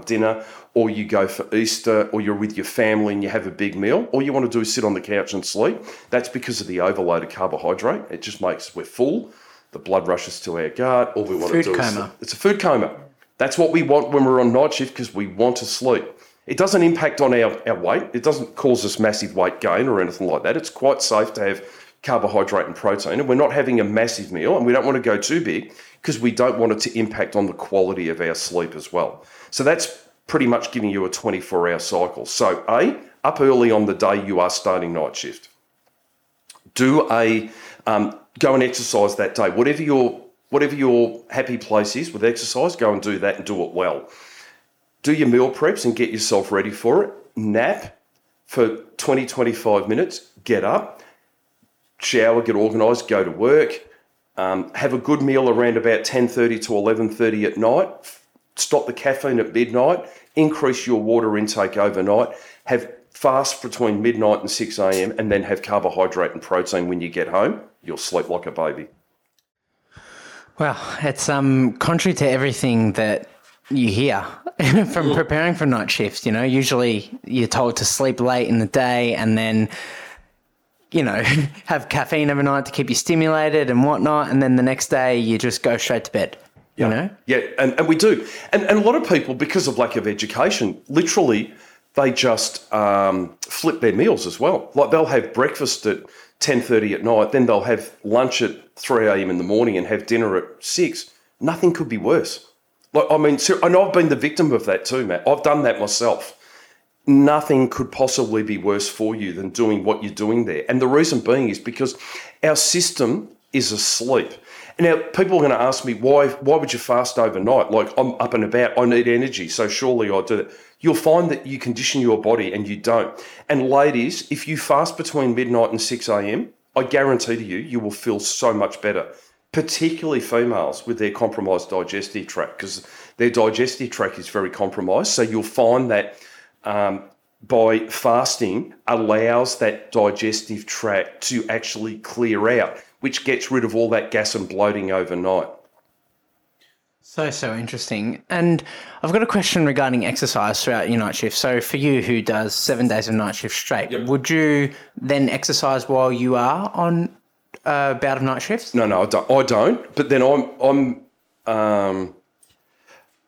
dinner, or you go for Easter, or you're with your family and you have a big meal, all you want to do is sit on the couch and sleep. That's because of the overload of carbohydrate. It just makes we're full. The blood rushes to our gut. All we want to do is it's a food coma. That's what we want when we're on night shift, because we want to sleep. It doesn't impact on our weight. It doesn't cause us massive weight gain or anything like that. It's quite safe to have carbohydrate and protein, and we're not having a massive meal, and we don't want to go too big because we don't want it to impact on the quality of our sleep as well. So that's pretty much giving you a 24-hour cycle. So A, up early on the day you are starting night shift. Do go and exercise that day. Whatever your happy place is with exercise, go and do that and do it well. Do your meal preps and get yourself ready for it. Nap for 20, 25 minutes. Get up, shower, get organised, go to work. Have a good meal around about 10:30 to 11:30 at night. Stop the caffeine at midnight. Increase your water intake overnight. Have fast between midnight and 6 a.m, and then have carbohydrate and protein when you get home. You'll sleep like a baby. Well, it's contrary to everything that you hear from preparing for night shift. You know, usually you're told to sleep late in the day and then, you know, have caffeine overnight to keep you stimulated and whatnot, and then the next day you just go straight to bed. Yeah. You know? Yeah, and we do. And a lot of people, because of lack of education, literally they just flip their meals as well. Like they'll have breakfast at 10:30 at night, then they'll have lunch at 3 a.m. in the morning and have dinner at 6. Nothing could be worse. Like, I mean, and I've been the victim of that too, Matt. I've done that myself. Nothing could possibly be worse for you than doing what you're doing there. And the reason being is because our system is asleep. Now, people are going to ask me, why would you fast overnight? Like, I'm up and about, I need energy, so surely I do that. You'll find that you condition your body and you don't. And ladies, if you fast between midnight and 6 a.m, I guarantee to you, you will feel so much better, particularly females with their compromised digestive tract, because their digestive tract is very compromised. So you'll find that by fasting allows that digestive tract to actually clear out, which gets rid of all that gas and bloating overnight. So interesting. And I've got a question regarding exercise throughout your night shift. So for you who does 7 days of night shift straight, yep. Would you then exercise while you are on a bout of night shifts? No, I don't. But then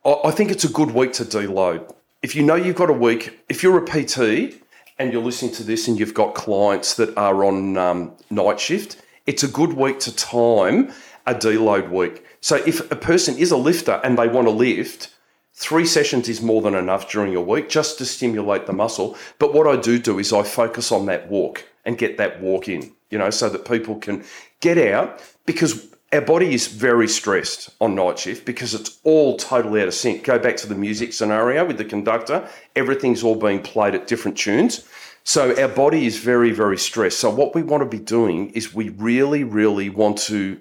I think it's a good week to deload. If you know you've got a week, if you're a PT and you're listening to this and you've got clients that are on night shift, it's a good week to time a deload week. So if a person is a lifter and they want to lift, 3 sessions is more than enough during a week just to stimulate the muscle. But what I do is I focus on that walk and get that walk in, so that people can get out, because our body is very stressed on night shift because it's all totally out of sync. Go back to the music scenario with the conductor. Everything's all being played at different tunes. So our body is very, very stressed. So what we want to be doing is we really, really want to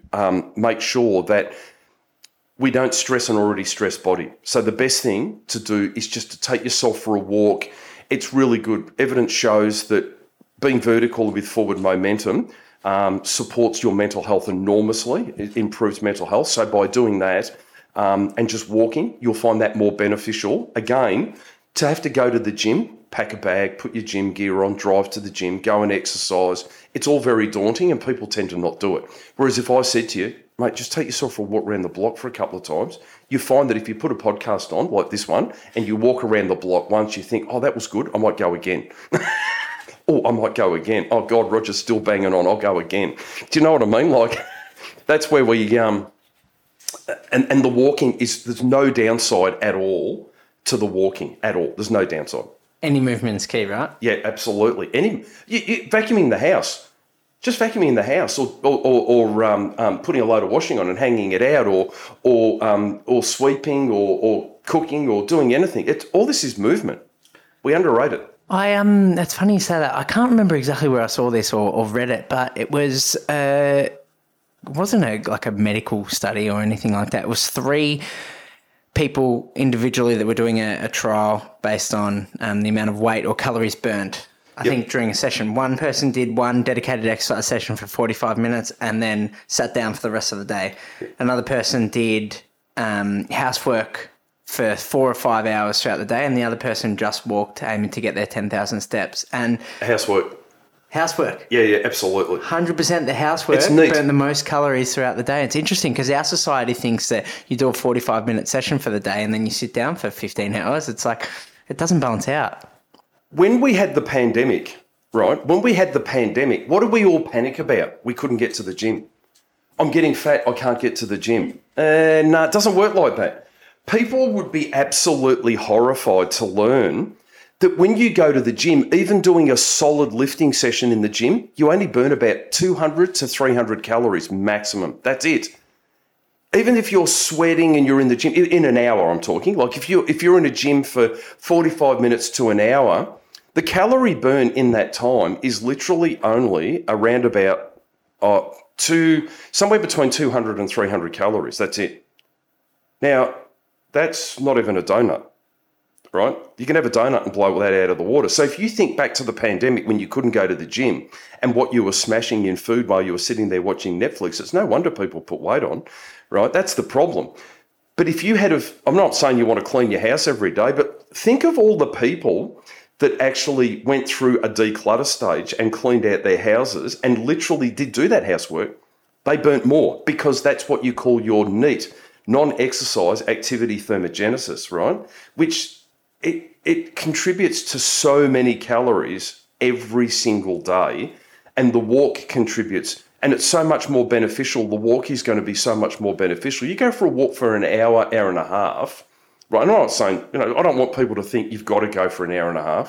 make sure that we don't stress an already stressed body. So the best thing to do is just to take yourself for a walk. It's really good. Evidence shows that being vertical with forward momentum supports your mental health enormously. It improves mental health. So by doing that and just walking, you'll find that more beneficial. Again, to have to go to the gym, pack a bag, put your gym gear on, drive to the gym, go and exercise. It's all very daunting and people tend to not do it. Whereas if I said to you, mate, just take yourself for a walk around the block for a couple of times, you find that if you put a podcast on like this one and you walk around the block once, you think, oh, that was good. I might go again. Oh, I might go again. Oh, God, Roger's still banging on. I'll go again. Do you know what I mean? Like that's where we and the walking is, there's no downside at all to the walking at all. There's no downside. Any movement's key, right? Yeah, absolutely. Vacuuming the house, just vacuuming the house, or putting a load of washing on and hanging it out, or sweeping, or cooking, or doing anything. All this is movement. We underrate it. That's funny you say that. I can't remember exactly where I saw this or read it, but it was wasn't a like a medical study or anything like that. It was 3. People individually that were doing a trial based on the amount of weight or calories burnt. I think during a session, one person did one dedicated exercise session for 45 minutes and then sat down for the rest of the day. Another person did housework for 4 or 5 hours throughout the day, and the other person just walked, aiming to get their 10,000 steps. And Housework. Yeah, absolutely. 100% the housework burned the most calories throughout the day. It's interesting because our society thinks that you do a 45-minute session for the day and then you sit down for 15 hours. It's like it doesn't balance out. When we had the pandemic, right, what did we all panic about? We couldn't get to the gym. I'm getting fat. I can't get to the gym. No, it doesn't work like that. People would be absolutely horrified to learn that when you go to the gym, even doing a solid lifting session in the gym, you only burn about 200 to 300 calories maximum. That's it. Even if you're sweating and you're in the gym, in an hour I'm talking, like if you're in a gym for 45 minutes to an hour, the calorie burn in that time is literally only around about somewhere between 200 and 300 calories. That's it. Now, that's not even a donut. Right? You can have a donut and blow that out of the water. So if you think back to the pandemic when you couldn't go to the gym and what you were smashing in food while you were sitting there watching Netflix, it's no wonder people put weight on, right? That's the problem. But if you I'm not saying you want to clean your house every day, but think of all the people that actually went through a declutter stage and cleaned out their houses and literally did do that housework. They burnt more because that's what you call your NEAT, non-exercise activity thermogenesis, right? Which It contributes to so many calories every single day, and the walk contributes, and it's so much more beneficial. The walk is going to be so much more beneficial. You go for a walk for an hour, hour and a half, right? And I'm not saying, I don't want people to think you've got to go for an hour and a half,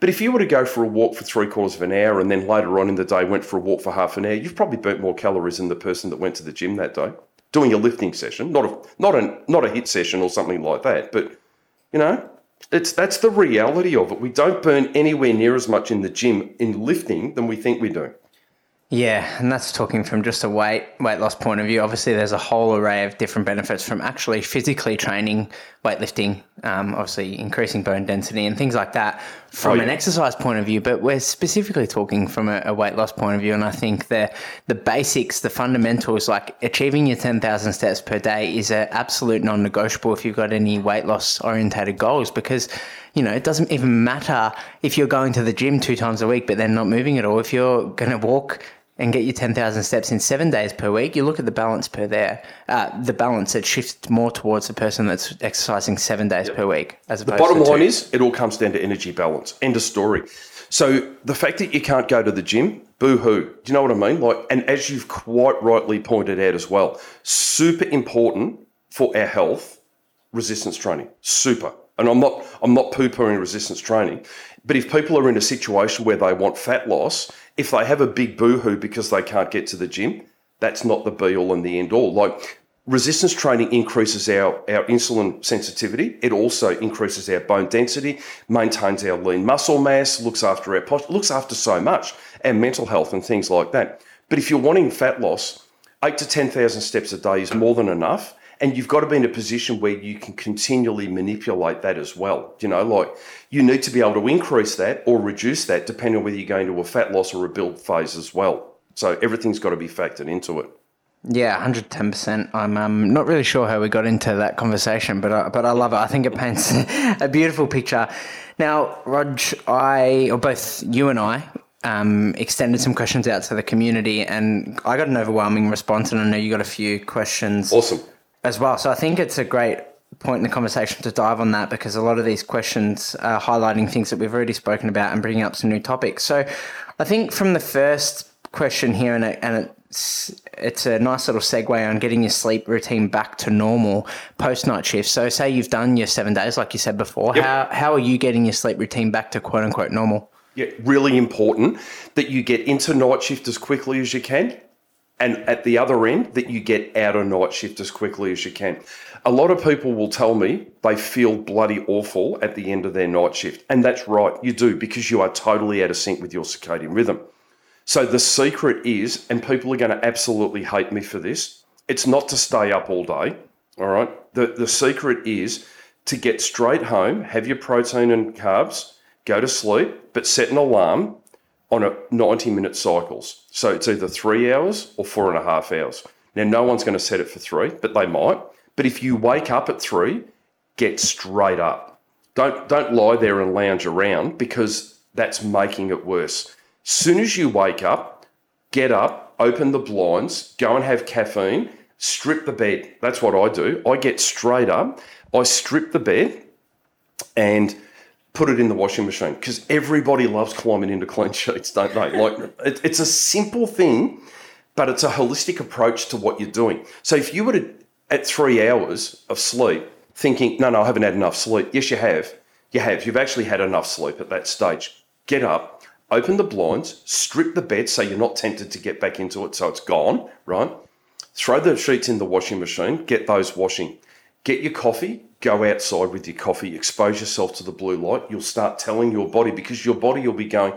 but if you were to go for a walk for 3/4 of an hour and then later on in the day went for a walk for half an hour, you've probably burnt more calories than the person that went to the gym that day doing a lifting session, not a HIIT session or something like that, but that's the reality of it. We don't burn anywhere near as much in the gym in lifting than we think we do. Yeah, and that's talking from just a weight loss point of view. Obviously, there's a whole array of different benefits from actually physically training, weightlifting, obviously increasing bone density and things like that from an exercise point of view, but we're specifically talking from a weight loss point of view. And I think the basics, the fundamentals, like achieving your 10,000 steps per day is an absolute non-negotiable if you've got any weight loss orientated goals, because, you know, it doesn't even matter if you're going to the gym 2 times a week, but then not moving at all. If you're going to walk and get your 10,000 steps in 7 days per week, you look at the balance the balance, it shifts more towards the person that's exercising 7 days per week. As opposed to the bottom line is it all comes down to energy balance. End of story. So the fact that you can't go to the gym, boo-hoo. Do you know what I mean? Like, and as you've quite rightly pointed out as well, super important for our health, resistance training, super. And I'm not poo-pooing resistance training, but if people are in a situation where they want fat loss, if they have a big boohoo because they can't get to the gym, that's not the be-all and the end-all. Like, resistance training increases our insulin sensitivity. It also increases our bone density, maintains our lean muscle mass, looks after our posture, looks after so much, and mental health and things like that. But if you're wanting fat loss, 8,000 to 10,000 steps a day is more than enough. And you've got to be in a position where you can continually manipulate that as well. You know, like, you need to be able to increase that or reduce that depending on whether you're going to a fat loss or a build phase as well. So everything's got to be factored into it. Yeah, 110%. I'm not really sure how we got into that conversation, but I love it. I think it paints a beautiful picture. Now, Rog, both you and I, extended some questions out to the community, and I got an overwhelming response, and I know you got a few questions. Awesome. As well. So I think it's a great point in the conversation to dive on that, because a lot of these questions are highlighting things that we've already spoken about and bringing up some new topics. So I think from the first question here, and it's a nice little segue on getting your sleep routine back to normal post night shift. So say you've done your 7 days, like you said before, how are you getting your sleep routine back to quote unquote normal? Yeah, really important that you get into night shift as quickly as you can. And at the other end, that you get out of night shift as quickly as you can. A lot of people will tell me they feel bloody awful at the end of their night shift. And that's right, you do, because you are totally out of sync with your circadian rhythm. So the secret is, and people are going to absolutely hate me for this, it's not to stay up all day, all right? The secret is to get straight home, have your protein and carbs, go to sleep, but set an alarm on a 90-minute cycles. So it's either 3 hours or 4.5 hours. Now, no one's going to set it for 3, but they might. But if you wake up at 3, get straight up. Don't lie there and lounge around, because that's making it worse. Soon as you wake up, get up, open the blinds, go and have caffeine, strip the bed. That's what I do. I get straight up. I strip the bed and put it in the washing machine, because everybody loves climbing into clean sheets, don't they? Like, it's a simple thing, but it's a holistic approach to what you're doing. So if you were to, at 3 hours of sleep, thinking, no, I haven't had enough sleep. Yes, you have. You've actually had enough sleep at that stage. Get up, open the blinds, strip the bed so you're not tempted to get back into it, so it's gone, right? Throw the sheets in the washing machine, get those washing. Get your coffee, go outside with your coffee, expose yourself to the blue light. You'll start telling your body, because your body will be going,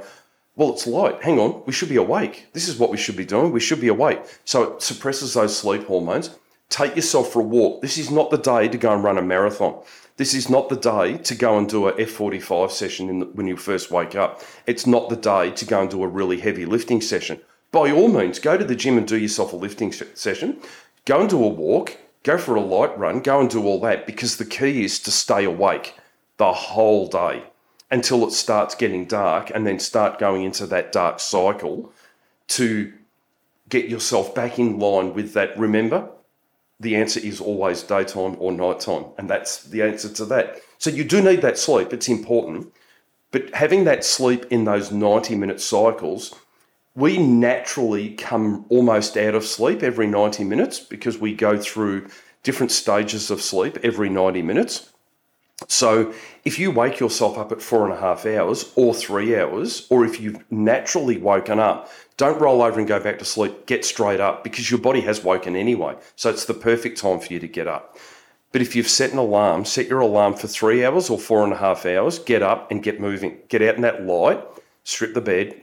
well, it's light. Hang on, we should be awake. This is what we should be doing. We should be awake. So it suppresses those sleep hormones. Take yourself for a walk. This is not the day to go and run a marathon. This is not the day to go and do a F45 session when you first wake up. It's not the day to go and do a really heavy lifting session. By all means, go to the gym and do yourself a lifting session. Go and do a walk. Go for a light run, go and do all that, because the key is to stay awake the whole day until it starts getting dark, and then start going into that dark cycle to get yourself back in line with that. Remember, the answer is always daytime or nighttime, and that's the answer to that. So you do need that sleep, it's important, but having that sleep in those 90-minute cycles, we naturally come almost out of sleep every 90 minutes because we go through different stages of sleep every 90 minutes. So if you wake yourself up at 4.5 hours or 3 hours, or if you've naturally woken up, don't roll over and go back to sleep. Get straight up, because your body has woken anyway. So it's the perfect time for you to get up. But if you've set an alarm, set your alarm for 3 hours or 4.5 hours, get up and get moving. Get out in that light, strip the bed,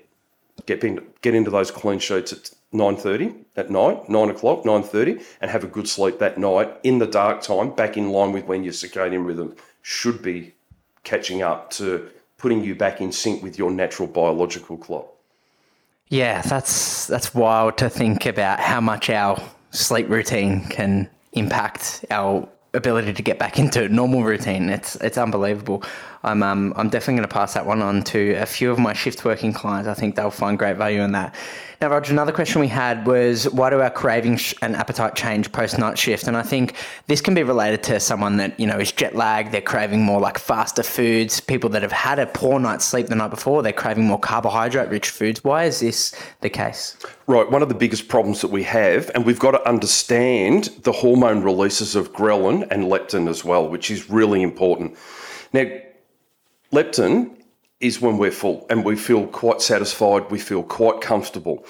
get into those clean sheets 9:30 at night, 9 o'clock, 9:30, and have a good sleep that night in the dark time, back in line with when your circadian rhythm should be catching up to putting you back in sync with your natural biological clock. Yeah, that's wild to think about how much our sleep routine can impact our ability to get back into normal routine. It's unbelievable. I'm definitely going to pass that one on to a few of my shift working clients. I think they'll find great value in that. Now, Roger, another question we had was, why do our cravings and appetite change post night shift? And I think this can be related to someone that, you know, is jet lagged. They're craving more like faster foods. People that have had a poor night's sleep the night before, they're craving more carbohydrate rich foods. Why is this the case? Right. One of the biggest problems that we have, and we've got to understand the hormone releases of ghrelin and leptin as well, which is really important. Now, leptin is when we're full and we feel quite satisfied, we feel quite comfortable.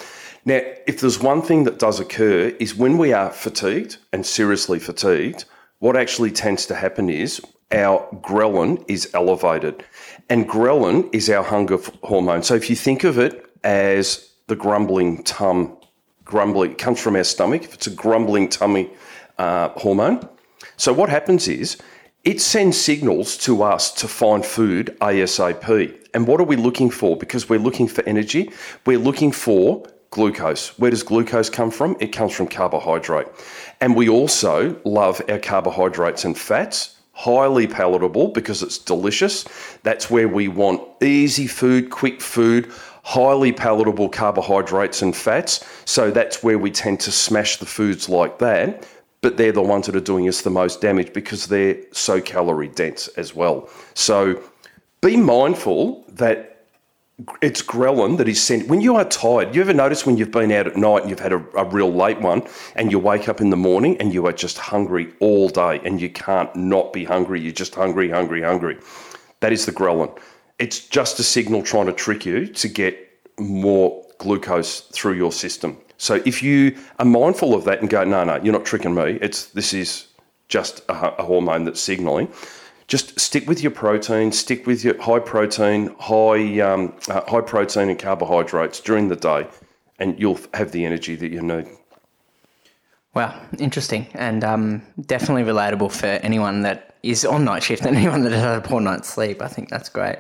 Now, if there's one thing that does occur is when we are fatigued and seriously fatigued, what actually tends to happen is our ghrelin is elevated, and ghrelin is our hunger hormone. So if you think of it as the grumbling tum, grumbling, it comes from our stomach, if it's a grumbling tummy hormone. So what happens is, it sends signals to us to find food ASAP. And what are we looking for? Because we're looking for energy, we're looking for glucose. Where does glucose come from? It comes from carbohydrate. And we also love our carbohydrates and fats, highly palatable because it's delicious. That's where we want easy food, quick food, highly palatable carbohydrates and fats. So that's where we tend to smash the foods like that. But they're the ones that are doing us the most damage because they're so calorie dense as well. So be mindful that it's ghrelin that is sent. When you are tired, you ever notice when you've been out at night and you've had a real late one and you wake up in the morning and you are just hungry all day and you can't not be hungry. You're just hungry, hungry, hungry. That is the ghrelin. It's just a signal trying to trick you to get more glucose through your system. So if you are mindful of that and go, no, you're not tricking me. This is just a hormone that's signaling. Just stick with your protein, stick with your high protein and carbohydrates during the day, and you'll have the energy that you need. Wow, interesting, and definitely relatable for anyone that is on night shift and anyone that has had a poor night's sleep. I think that's great.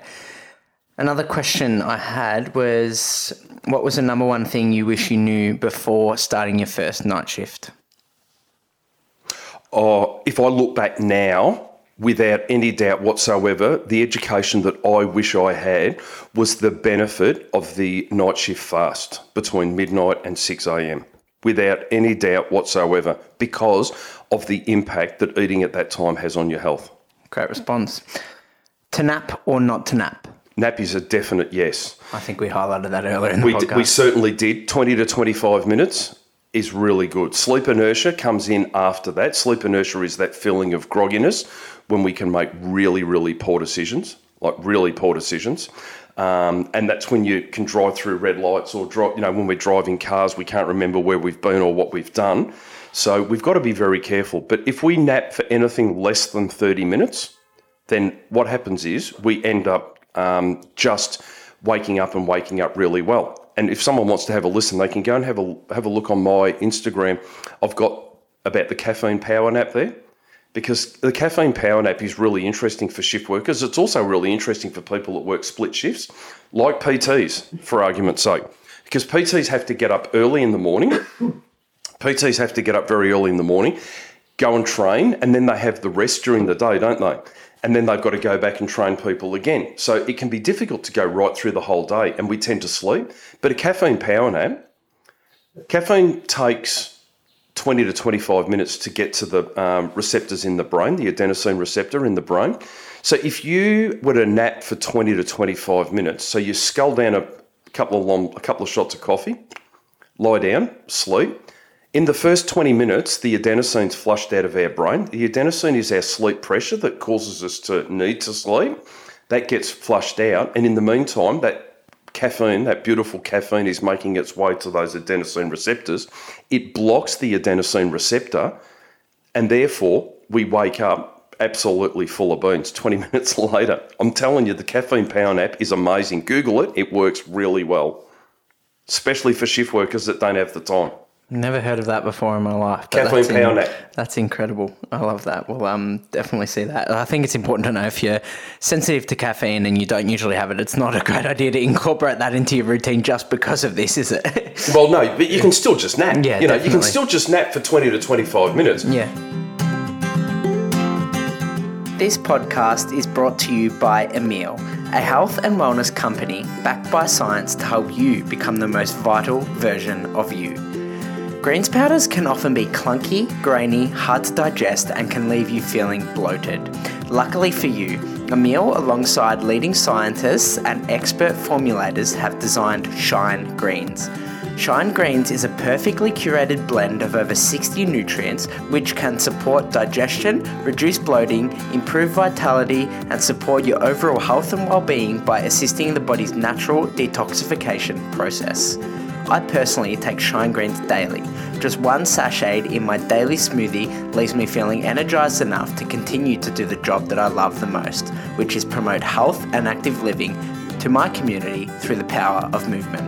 Another question I had was, what was the number one thing you wish you knew before starting your first night shift? If I look back now, without any doubt whatsoever, the education that I wish I had was the benefit of the night shift fast between midnight and 6 a.m. without any doubt whatsoever, because of the impact that eating at that time has on your health. Great response. To nap or not to nap? Nap is a definite yes. I think we highlighted that earlier in the podcast. We certainly did. 20 to 25 minutes is really good. Sleep inertia comes in after that. Sleep inertia is that feeling of grogginess when we can make really, really poor decisions, like really poor decisions. And that's when you can drive through red lights or drive, you know, when we're driving cars, we can't remember where we've been or what we've done. So we've got to be very careful. But if we nap for anything less than 30 minutes, then what happens is we end up just waking up really well. And if someone wants to have a listen, they can go and have a look on my Instagram. I've got about the caffeine power nap there, because the caffeine power nap is really interesting for shift workers. It's also really interesting for people that work split shifts, like PTs, for argument's sake, because PTs have to get up early in the morning. PTs have to get up very early in the morning, go and train, and then they have the rest during the day, don't they? And then they've got to go back and train people again. So it can be difficult to go right through the whole day, and we tend to sleep. But a caffeine power nap, caffeine takes 20 to 25 minutes to get to the receptors in the brain, the adenosine receptor in the brain. So if you were to nap for 20 to 25 minutes, so you scull down a couple of shots of coffee, lie down, sleep. In the first 20 minutes, the adenosine's flushed out of our brain. The adenosine is our sleep pressure that causes us to need to sleep. That gets flushed out. And in the meantime, that caffeine, that beautiful caffeine, is making its way to those adenosine receptors. It blocks the adenosine receptor. And therefore, we wake up absolutely full of beans 20 minutes later. I'm telling you, the caffeine power nap is amazing. Google it. It works really well. especially for shift workers that don't have the time. Never heard of that before in my life. Kathleen Powerneck. That's incredible. I love that. We'll definitely see that. I think it's important to know if you're sensitive to caffeine and you don't usually have it, it's not a great idea to incorporate that into your routine just because of this, is it? Well, no, but you can still just nap. Yeah, you know, definitely. You can still just nap for 20 to 25 minutes. Yeah. This podcast is brought to you by Emil, a health and wellness company backed by science to help you become the most vital version of you. Greens powders can often be clunky, grainy, hard to digest, and can leave you feeling bloated. Luckily for you, Emil, alongside leading scientists and expert formulators, have designed Shine Greens. Shine Greens is a perfectly curated blend of over 60 nutrients which can support digestion, reduce bloating, improve vitality, and support your overall health and well-being by assisting the body's natural detoxification process. I personally take Shine Greens daily. Just one sachet in my daily smoothie leaves me feeling energized enough to continue to do the job that I love the most, which is promote health and active living to my community through the power of movement.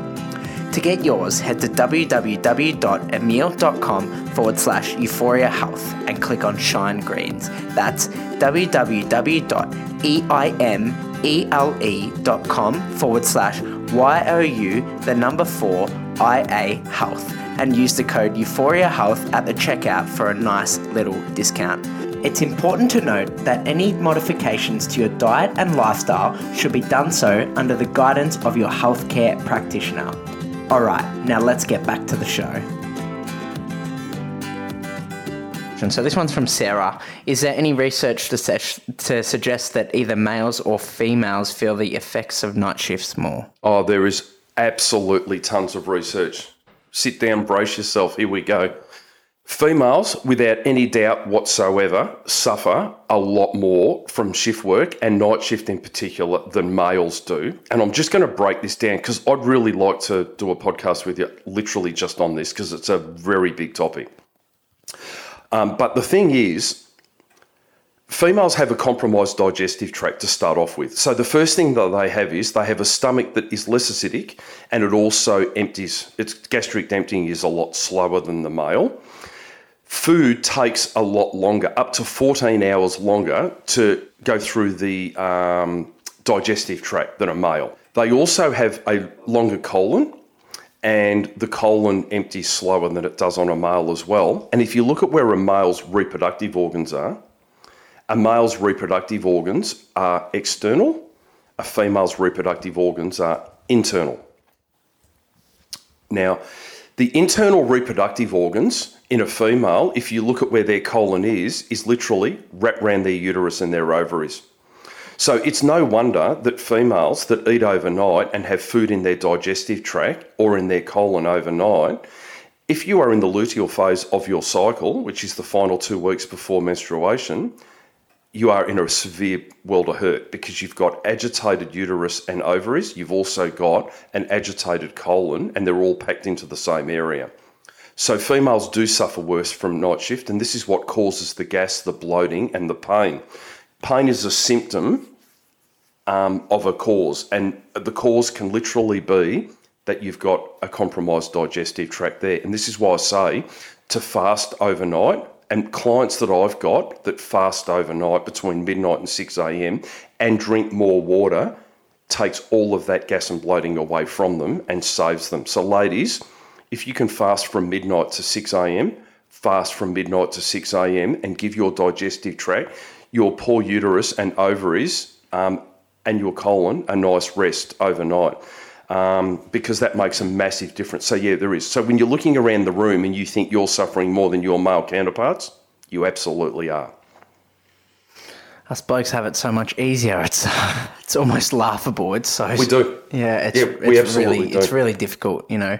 To get yours, head to www.emil.com/Euphoria Health and click on Shine Greens. That's www.eimele.com/YOU4ia Health and use the code Euphoria Health at the checkout for a nice little discount. It's important to note that any modifications to your diet and lifestyle should be done so under the guidance of your healthcare practitioner. All right, now let's get back to the show. So this one's from Sarah. Is there any research to suggest that either males or females feel the effects of night shifts more? Oh, there is absolutely tons of research. Sit down, brace yourself. Here we go. Females, without any doubt whatsoever, suffer a lot more from shift work and night shift in particular than males do. And I'm just going to break this down because I'd really like to do a podcast with you literally just on this because it's a very big topic. But the thing is, females have a compromised digestive tract to start off with. So the first thing that they have is they have a stomach that is less acidic and it also empties. Its gastric emptying is a lot slower than the male. Food takes a lot longer, up to 14 hours longer to go through the digestive tract than a male. They also have a longer colon, and the colon empties slower than it does on a male as well. And if you look at where a male's reproductive organs are, a male's reproductive organs are external, a female's reproductive organs are internal. Now, the internal reproductive organs in a female, if you look at where their colon is literally wrapped around their uterus and their ovaries. So it's no wonder that females that eat overnight and have food in their digestive tract or in their colon overnight, if you are in the luteal phase of your cycle, which is the final 2 weeks before menstruation, you are in a severe world of hurt because you've got agitated uterus and ovaries. You've also got an agitated colon and they're all packed into the same area. So females do suffer worse from night shift, and this is what causes the gas, the bloating, and the pain. Pain is a symptom of a cause, and the cause can literally be that you've got a compromised digestive tract there. And this is why I say to fast overnight, and clients that I've got that fast overnight between midnight and 6 a.m. and drink more water takes all of that gas and bloating away from them and saves them. So ladies, if you can fast from midnight to 6 a.m, fast from midnight to 6 a.m. and give your digestive tract, your poor uterus and ovaries and your colon a nice rest overnight because that makes a massive difference. So yeah, there is. So when you're looking around the room and you think you're suffering more than your male counterparts, you absolutely are. Us blokes have it so much easier. It's almost laughable. It's so we do. Yeah, it's really difficult, you know.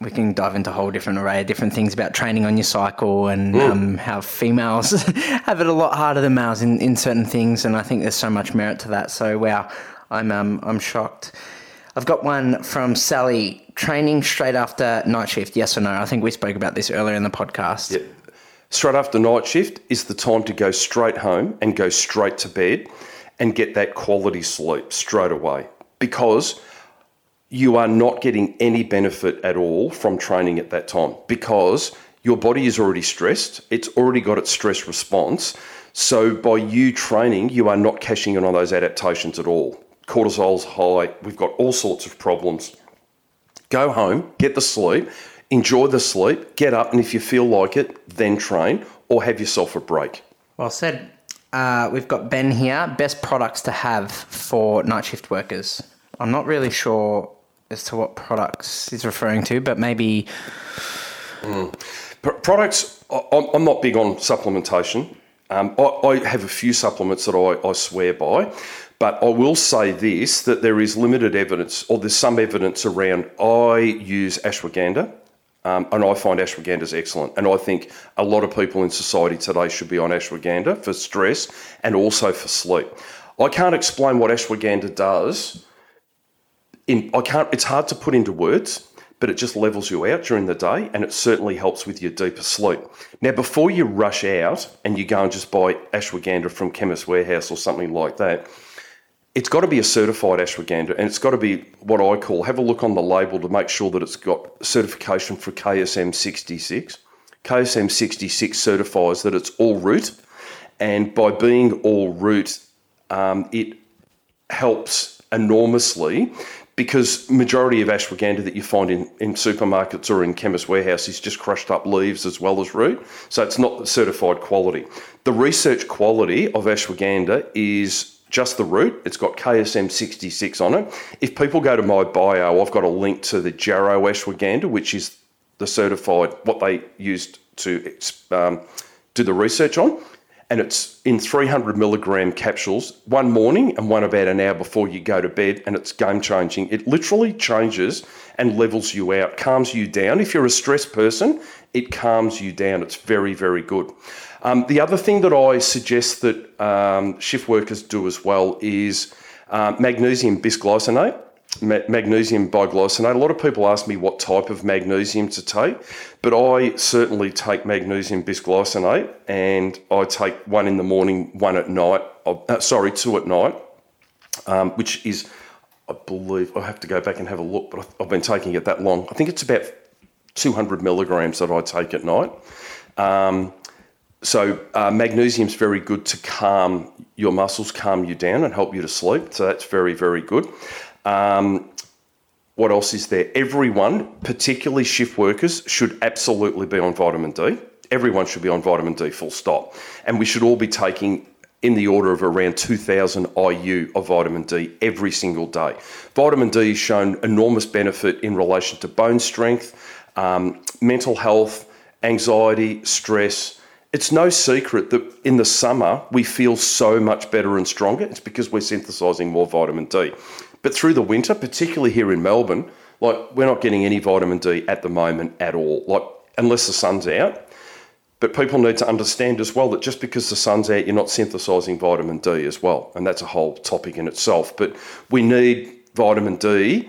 We can dive into a whole different array of different things about training on your cycle and how females have it a lot harder than males in certain things, and I think there's so much merit to that. So wow, I'm shocked. I've got one from Sally. Training straight after night shift, yes or no? I think we spoke about this earlier in the podcast. Yep. Straight after night shift is the time to go straight home and go straight to bed and get that quality sleep straight away because you are not getting any benefit at all from training at that time because your body is already stressed. It's already got its stress response. So by you training, you are not cashing in on those adaptations at all. Cortisol's high. We've got all sorts of problems. Go home, get the sleep, enjoy the sleep, get up, and if you feel like it, then train or have yourself a break. Well said. We've got Ben here. Best products to have for night shift workers. I'm not really sure as to what products he's referring to, but maybe... Products, I'm not big on supplementation. I have a few supplements that I swear by, but I will say this, that there is limited evidence, or there's some evidence around. I use ashwagandha, and I find ashwagandha is excellent. And I think a lot of people in society today should be on ashwagandha for stress and also for sleep. I can't explain what ashwagandha does. It's hard to put into words, but it just levels you out during the day, and it certainly helps with your deeper sleep. Now, before you rush out and you go and just buy ashwagandha from Chemist Warehouse or something like that, it's got to be a certified ashwagandha, and it's got to be what I call, have a look on the label to make sure that it's got certification for KSM 66. KSM 66 certifies that it's all root, and by being all root, it helps enormously, because majority of ashwagandha that you find in supermarkets or in Chemist Warehouse is just crushed up leaves as well as root. So it's not certified quality. The research quality of ashwagandha is just the root. It's got KSM 66 on it. If people go to my bio, I've got a link to the Jarrow ashwagandha, which is the certified, what they used to do the research on. And it's in 300 milligram capsules, one morning and one about an hour before you go to bed, and it's game changing. It literally changes and levels you out, calms you down. If you're a stressed person, it calms you down. It's very, very good. The other thing that I suggest that shift workers do as well is magnesium bisglycinate. Magnesium biglycinate. A lot of people ask me what type of magnesium to take, but I certainly take magnesium bisglycinate, and I take one in the morning, one at night, two at night, which is, I believe, I have to go back and have a look, but I've been taking it that long. I think it's about 200 milligrams that I take at night. So magnesium is very good to calm your muscles, calm you down and help you to sleep. So that's very, very good. What else is there? Everyone, particularly shift workers, should absolutely be on vitamin D. Everyone should be on vitamin D, full stop. And we should all be taking in the order of around 2,000 IU of vitamin D every single day. Vitamin D has shown enormous benefit in relation to bone strength, mental health, anxiety, stress. It's no secret that in the summer, we feel so much better and stronger. It's because we're synthesising more vitamin D. But through the winter, particularly here in Melbourne, we're not getting any vitamin D at the moment at all, unless the sun's out. But people need to understand as well that just because the sun's out, you're not synthesising vitamin D as well. And that's a whole topic in itself. But we need vitamin D.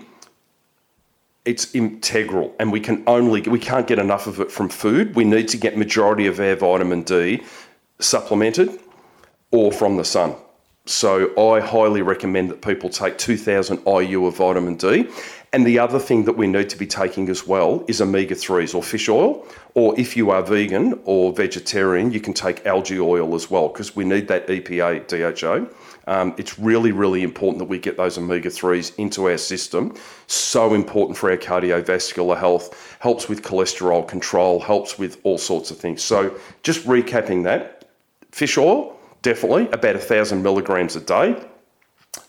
It's integral, and we can't get enough of it from food. We need to get majority of our vitamin D supplemented or from the sun. So I highly recommend that people take 2,000 IU of vitamin D. And the other thing that we need to be taking as well is omega-3s or fish oil, or if you are vegan or vegetarian, you can take algae oil as well, because we need that EPA, DHA. It's really, really important that we get those omega-3s into our system. So important for our cardiovascular health, helps with cholesterol control, helps with all sorts of things. So just recapping that, fish oil, definitely, about 1,000 milligrams a day.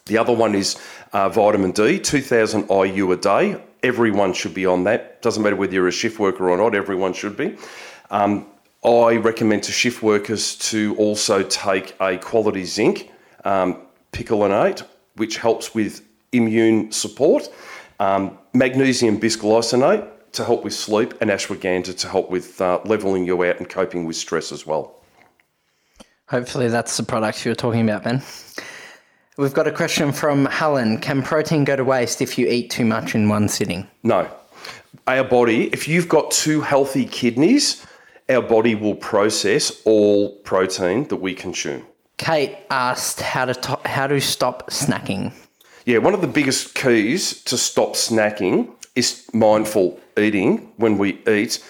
The other one is vitamin D, 2,000 IU a day. Everyone should be on that. Doesn't matter whether you're a shift worker or not, everyone should be. I recommend to shift workers to also take a quality zinc, picolinate, which helps with immune support, magnesium bisglycinate to help with sleep, and ashwagandha to help with levelling you out and coping with stress as well. Hopefully that's the product you were talking about, Ben. We've got a question from Helen. Can protein go to waste if you eat too much in one sitting? No. Our body, if you've got two healthy kidneys, our body will process all protein that we consume. Kate asked how to stop snacking. Yeah, one of the biggest keys to stop snacking is mindful eating when we eat.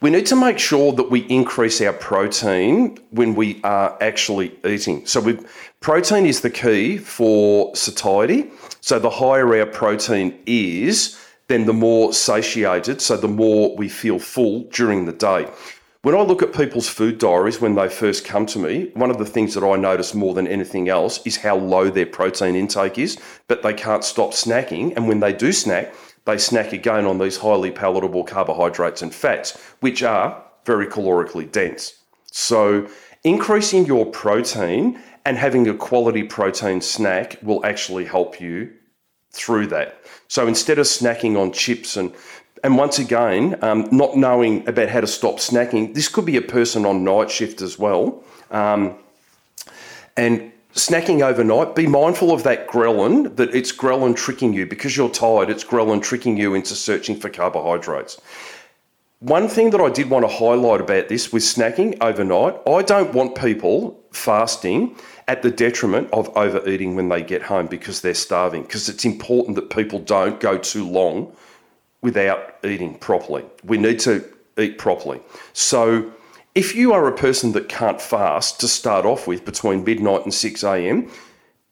We need to make sure that we increase our protein when we are actually eating. So protein is the key for satiety. So the higher our protein is, then the more satiated, so the more we feel full during the day. When I look at people's food diaries when they first come to me, one of the things that I notice more than anything else is how low their protein intake is, but they can't stop snacking. And when they do snack, they snack again on these highly palatable carbohydrates and fats, which are very calorically dense. So increasing your protein and having a quality protein snack will actually help you through that. So instead of snacking on chips and once again, not knowing about how to stop snacking, this could be a person on night shift as well. And snacking overnight, be mindful of that ghrelin, that it's ghrelin tricking you. Because you're tired, it's ghrelin tricking you into searching for carbohydrates. One thing that I did want to highlight about this with snacking overnight, I don't want people fasting at the detriment of overeating when they get home because they're starving, because it's important that people don't go too long without eating properly. We need to eat properly. So if you are a person that can't fast to start off with between midnight and 6 a.m.,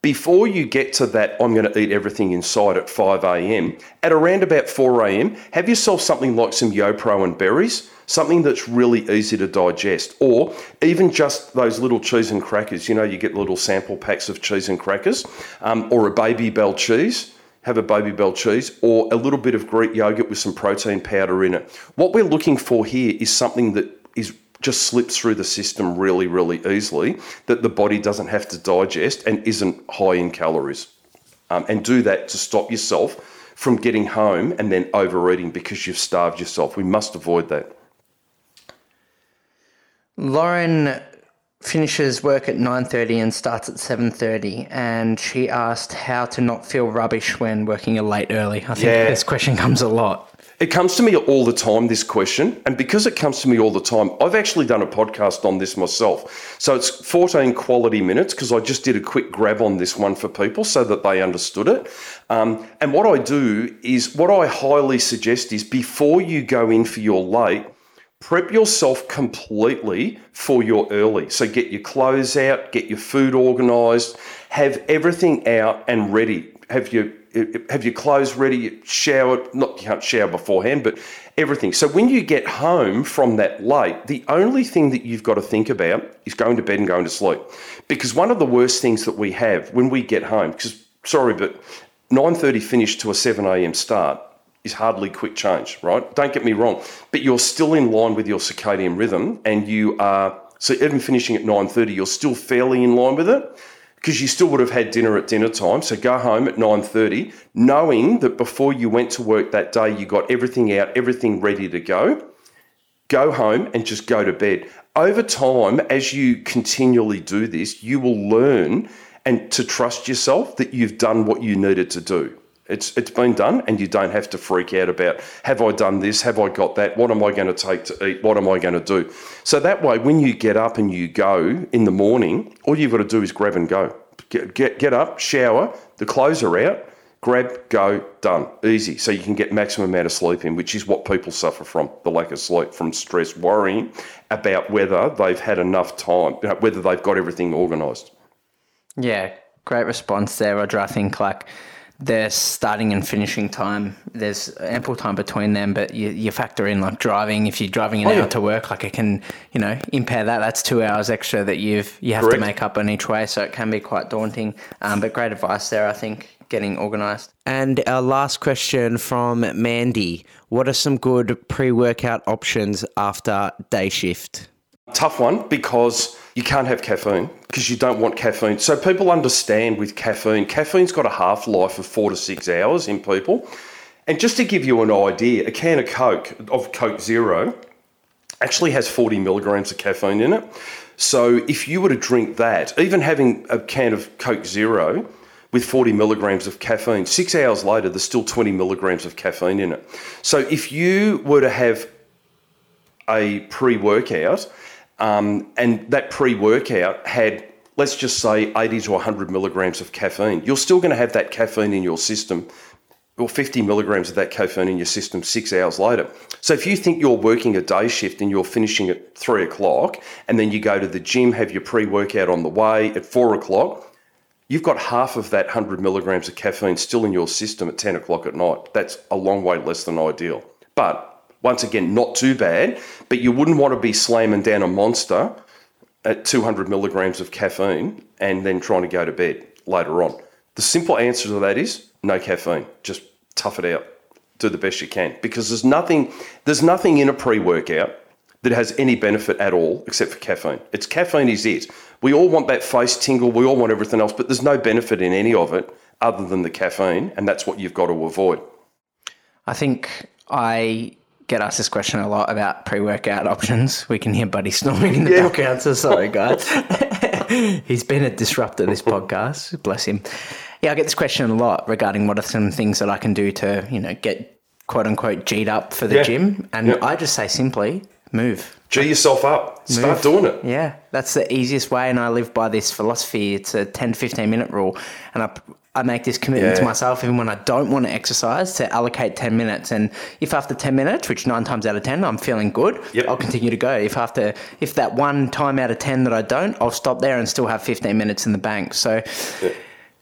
before you get to that, I'm going to eat everything inside at 5 a.m., at around about 4 a.m., have yourself something like some YoPro and berries, something that's really easy to digest, or even just those little cheese and crackers. You know, you get little sample packs of cheese and crackers, or a Baby Bell cheese. Have a Baby Bell cheese or a little bit of Greek yogurt with some protein powder in it. What we're looking for here is something that is just slips through the system really, really easily, that the body doesn't have to digest and isn't high in calories. And do that to stop yourself from getting home and then overeating because you've starved yourself. We must avoid that. Lauren finishes work at 9:30 and starts at 7:30, and she asked how to not feel rubbish when working a late early. I think this question comes a lot. It comes to me all the time, this question, and because it comes to me all the time, I've actually done a podcast on this myself. So it's 14 quality minutes because I just did a quick grab on this one for people so that they understood it. And what I do is, what I highly suggest is before you go in for your late, prep yourself completely for your early. So get your clothes out, get your food organised, have everything out and ready. Have your clothes ready, shower, you can't shower beforehand, but everything. So when you get home from that late, the only thing that you've got to think about is going to bed and going to sleep. Because one of the worst things that we have when we get home, because sorry, but 9:30 finish to a 7 a.m. start, is hardly quick change, right? Don't get me wrong, but you're still in line with your circadian rhythm, and you are, so even finishing at 9:30, you're still fairly in line with it because you still would have had dinner at dinner time. So go home at 9:30, knowing that before you went to work that day, you got everything out, everything ready to go. Go home and just go to bed. Over time, as you continually do this, you will learn and to trust yourself that you've done what you needed to do. It's been done, and you don't have to freak out about, have I done this? Have I got that? What am I going to take to eat? What am I going to do? So that way, when you get up and you go in the morning, all you've got to do is grab and go. Get up, shower, the clothes are out, grab, go, done. Easy. So you can get maximum amount of sleep in, which is what people suffer from, the lack of sleep, from stress, worrying about whether they've had enough time, whether they've got everything organised. Yeah, great response there, Roger. I think like their starting and finishing time, there's ample time between them, but you factor in like driving. If you're driving an hour to work, like it can, impair that. That's 2 hours extra that you have to make up on each way. So it can be quite daunting, but great advice there, I think, getting organised. And our last question from Mandy, what are some good pre-workout options after day shift? Tough one, because you can't have caffeine, because you don't want caffeine. So people understand with caffeine, caffeine's got a half-life of 4 to 6 hours in people. And just to give you an idea, a can of Coke Zero, actually has 40 milligrams of caffeine in it. So if you were to drink that, even having a can of Coke Zero with 40 milligrams of caffeine, 6 hours later, there's still 20 milligrams of caffeine in it. So if you were to have a pre-workout, and that pre-workout had let's just say 80 to 100 milligrams of caffeine, you're still going to have that caffeine in your system, or 50 milligrams of that caffeine in your system 6 hours later. So if you think you're working a day shift and you're finishing at 3 o'clock and then you go to the gym, have your pre-workout on the way at 4 o'clock, you've got half of that 100 milligrams of caffeine still in your system at 10 o'clock at night. That's a long way less than ideal. But once again, not too bad, but you wouldn't want to be slamming down a monster at 200 milligrams of caffeine and then trying to go to bed later on. The simple answer to that is no caffeine. Just tough it out. Do the best you can, because there's nothing in a pre-workout that has any benefit at all except for caffeine. It's caffeine is it. We all want that face tingle. We all want everything else, but there's no benefit in any of it other than the caffeine, and that's what you've got to avoid. I think I get asked this question a lot about pre-workout options. We can hear Buddy snoring in the background, so sorry, guys. He's been a disruptor, this podcast. Bless him. Yeah, I get this question a lot regarding what are some things that I can do to, you know, get quote-unquote G'd up for the gym. And I just say simply, move. G yourself up. Move. Start doing it. Yeah, that's the easiest way, and I live by this philosophy. It's a 10, 15-minute rule, and I make this commitment to myself, even when I don't want to exercise, to allocate 10 minutes. And if after 10 minutes, which 9 times out of 10, I'm feeling good, I'll continue to go. If that one time out of 10 that I don't, I'll stop there and still have 15 minutes in the bank. So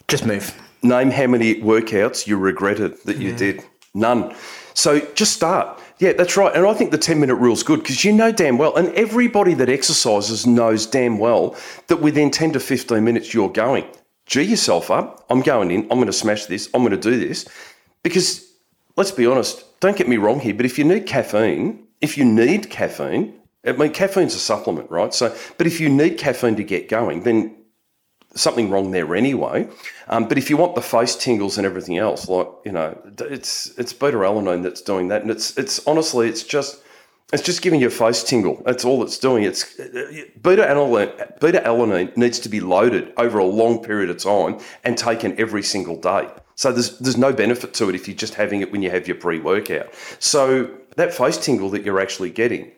just move. Name how many workouts you regretted that you did. None. So just start. Yeah, that's right. And I think the 10-minute rule is good, because you know damn well, and everybody that exercises knows damn well, that within 10 to 15 minutes you're going. G yourself up. I'm going in. I'm going to smash this. I'm going to do this. Because let's be honest, don't get me wrong here, but if you need caffeine, I mean, caffeine's a supplement, right? So, but if you need caffeine to get going, then something wrong there anyway. But if you want the face tingles and everything else, like, you know, it's beta-alanine that's doing that. And it's honestly, it's just giving you a face tingle. That's all it's doing. It's beta-alanine needs to be loaded over a long period of time and taken every single day. So there's no benefit to it if you're just having it when you have your pre-workout. So that face tingle that you're actually getting,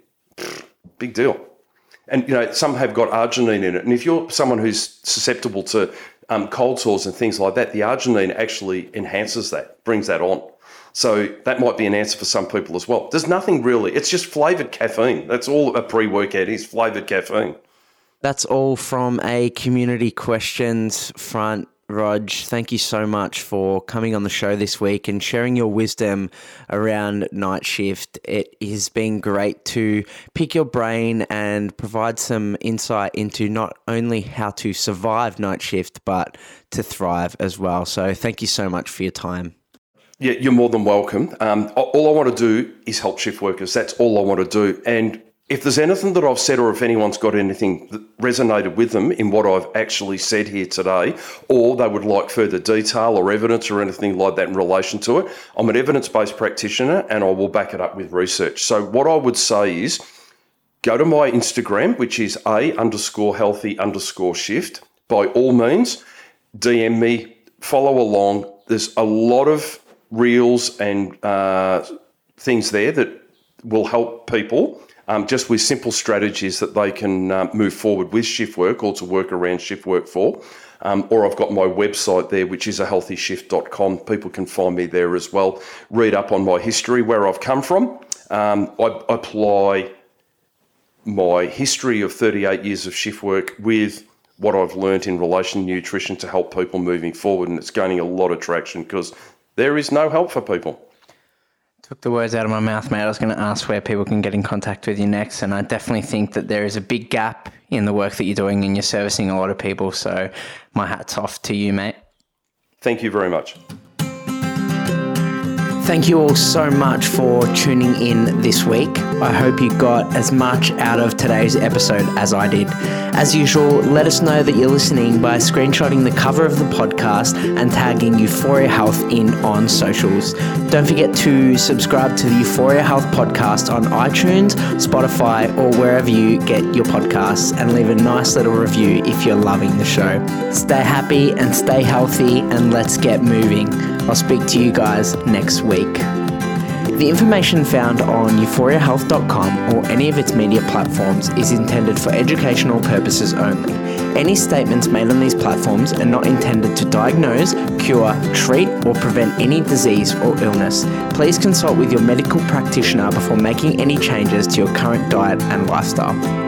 big deal. And, you know, some have got arginine in it. And if you're someone who's susceptible to cold sores and things like that, the arginine actually enhances that, brings that on. So that might be an answer for some people as well. There's nothing really. It's just flavoured caffeine. That's all a pre-workout is, flavoured caffeine. That's all from a community questions front. Rog, thank you so much for coming on the show this week and sharing your wisdom around night shift. It has been great to pick your brain and provide some insight into not only how to survive night shift, but to thrive as well. So thank you so much for your time. Yeah, you're more than welcome. All I want to do is help shift workers. That's all I want to do. And if there's anything that I've said, or if anyone's got anything that resonated with them in what I've actually said here today, or they would like further detail or evidence or anything like that in relation to it, I'm an evidence-based practitioner and I will back it up with research. So what I would say is go to my Instagram, which is A_healthy_shift. By all means, DM me, follow along. There's a lot of reels and things there that will help people just with simple strategies that they can move forward with shift work, or to work around shift work for. Or I've got my website there, which is ahealthyshift.com. People can find me there as well. Read up on my history, where I've come from. I apply my history of 38 years of shift work with what I've learned in relation to nutrition to help people moving forward. And it's gaining a lot of traction, because there is no help for people. Took the words out of my mouth, mate. I was going to ask where people can get in contact with you next, and I definitely think that there is a big gap in the work that you're doing, and you're servicing a lot of people. So my hat's off to you, mate. Thank you very much. Thank you all so much for tuning in this week. I hope you got as much out of today's episode as I did. As usual, let us know that you're listening by screenshotting the cover of the podcast and tagging Euphoria Health in on socials. Don't forget to subscribe to the Euphoria Health podcast on iTunes, Spotify, or wherever you get your podcasts, and leave a nice little review if you're loving the show. Stay happy and stay healthy, and let's get moving. I'll speak to you guys next week. The information found on euphoriahealth.com or any of its media platforms is intended for educational purposes only. Any statements made on these platforms are not intended to diagnose, cure, treat, or prevent any disease or illness. Please consult with your medical practitioner before making any changes to your current diet and lifestyle.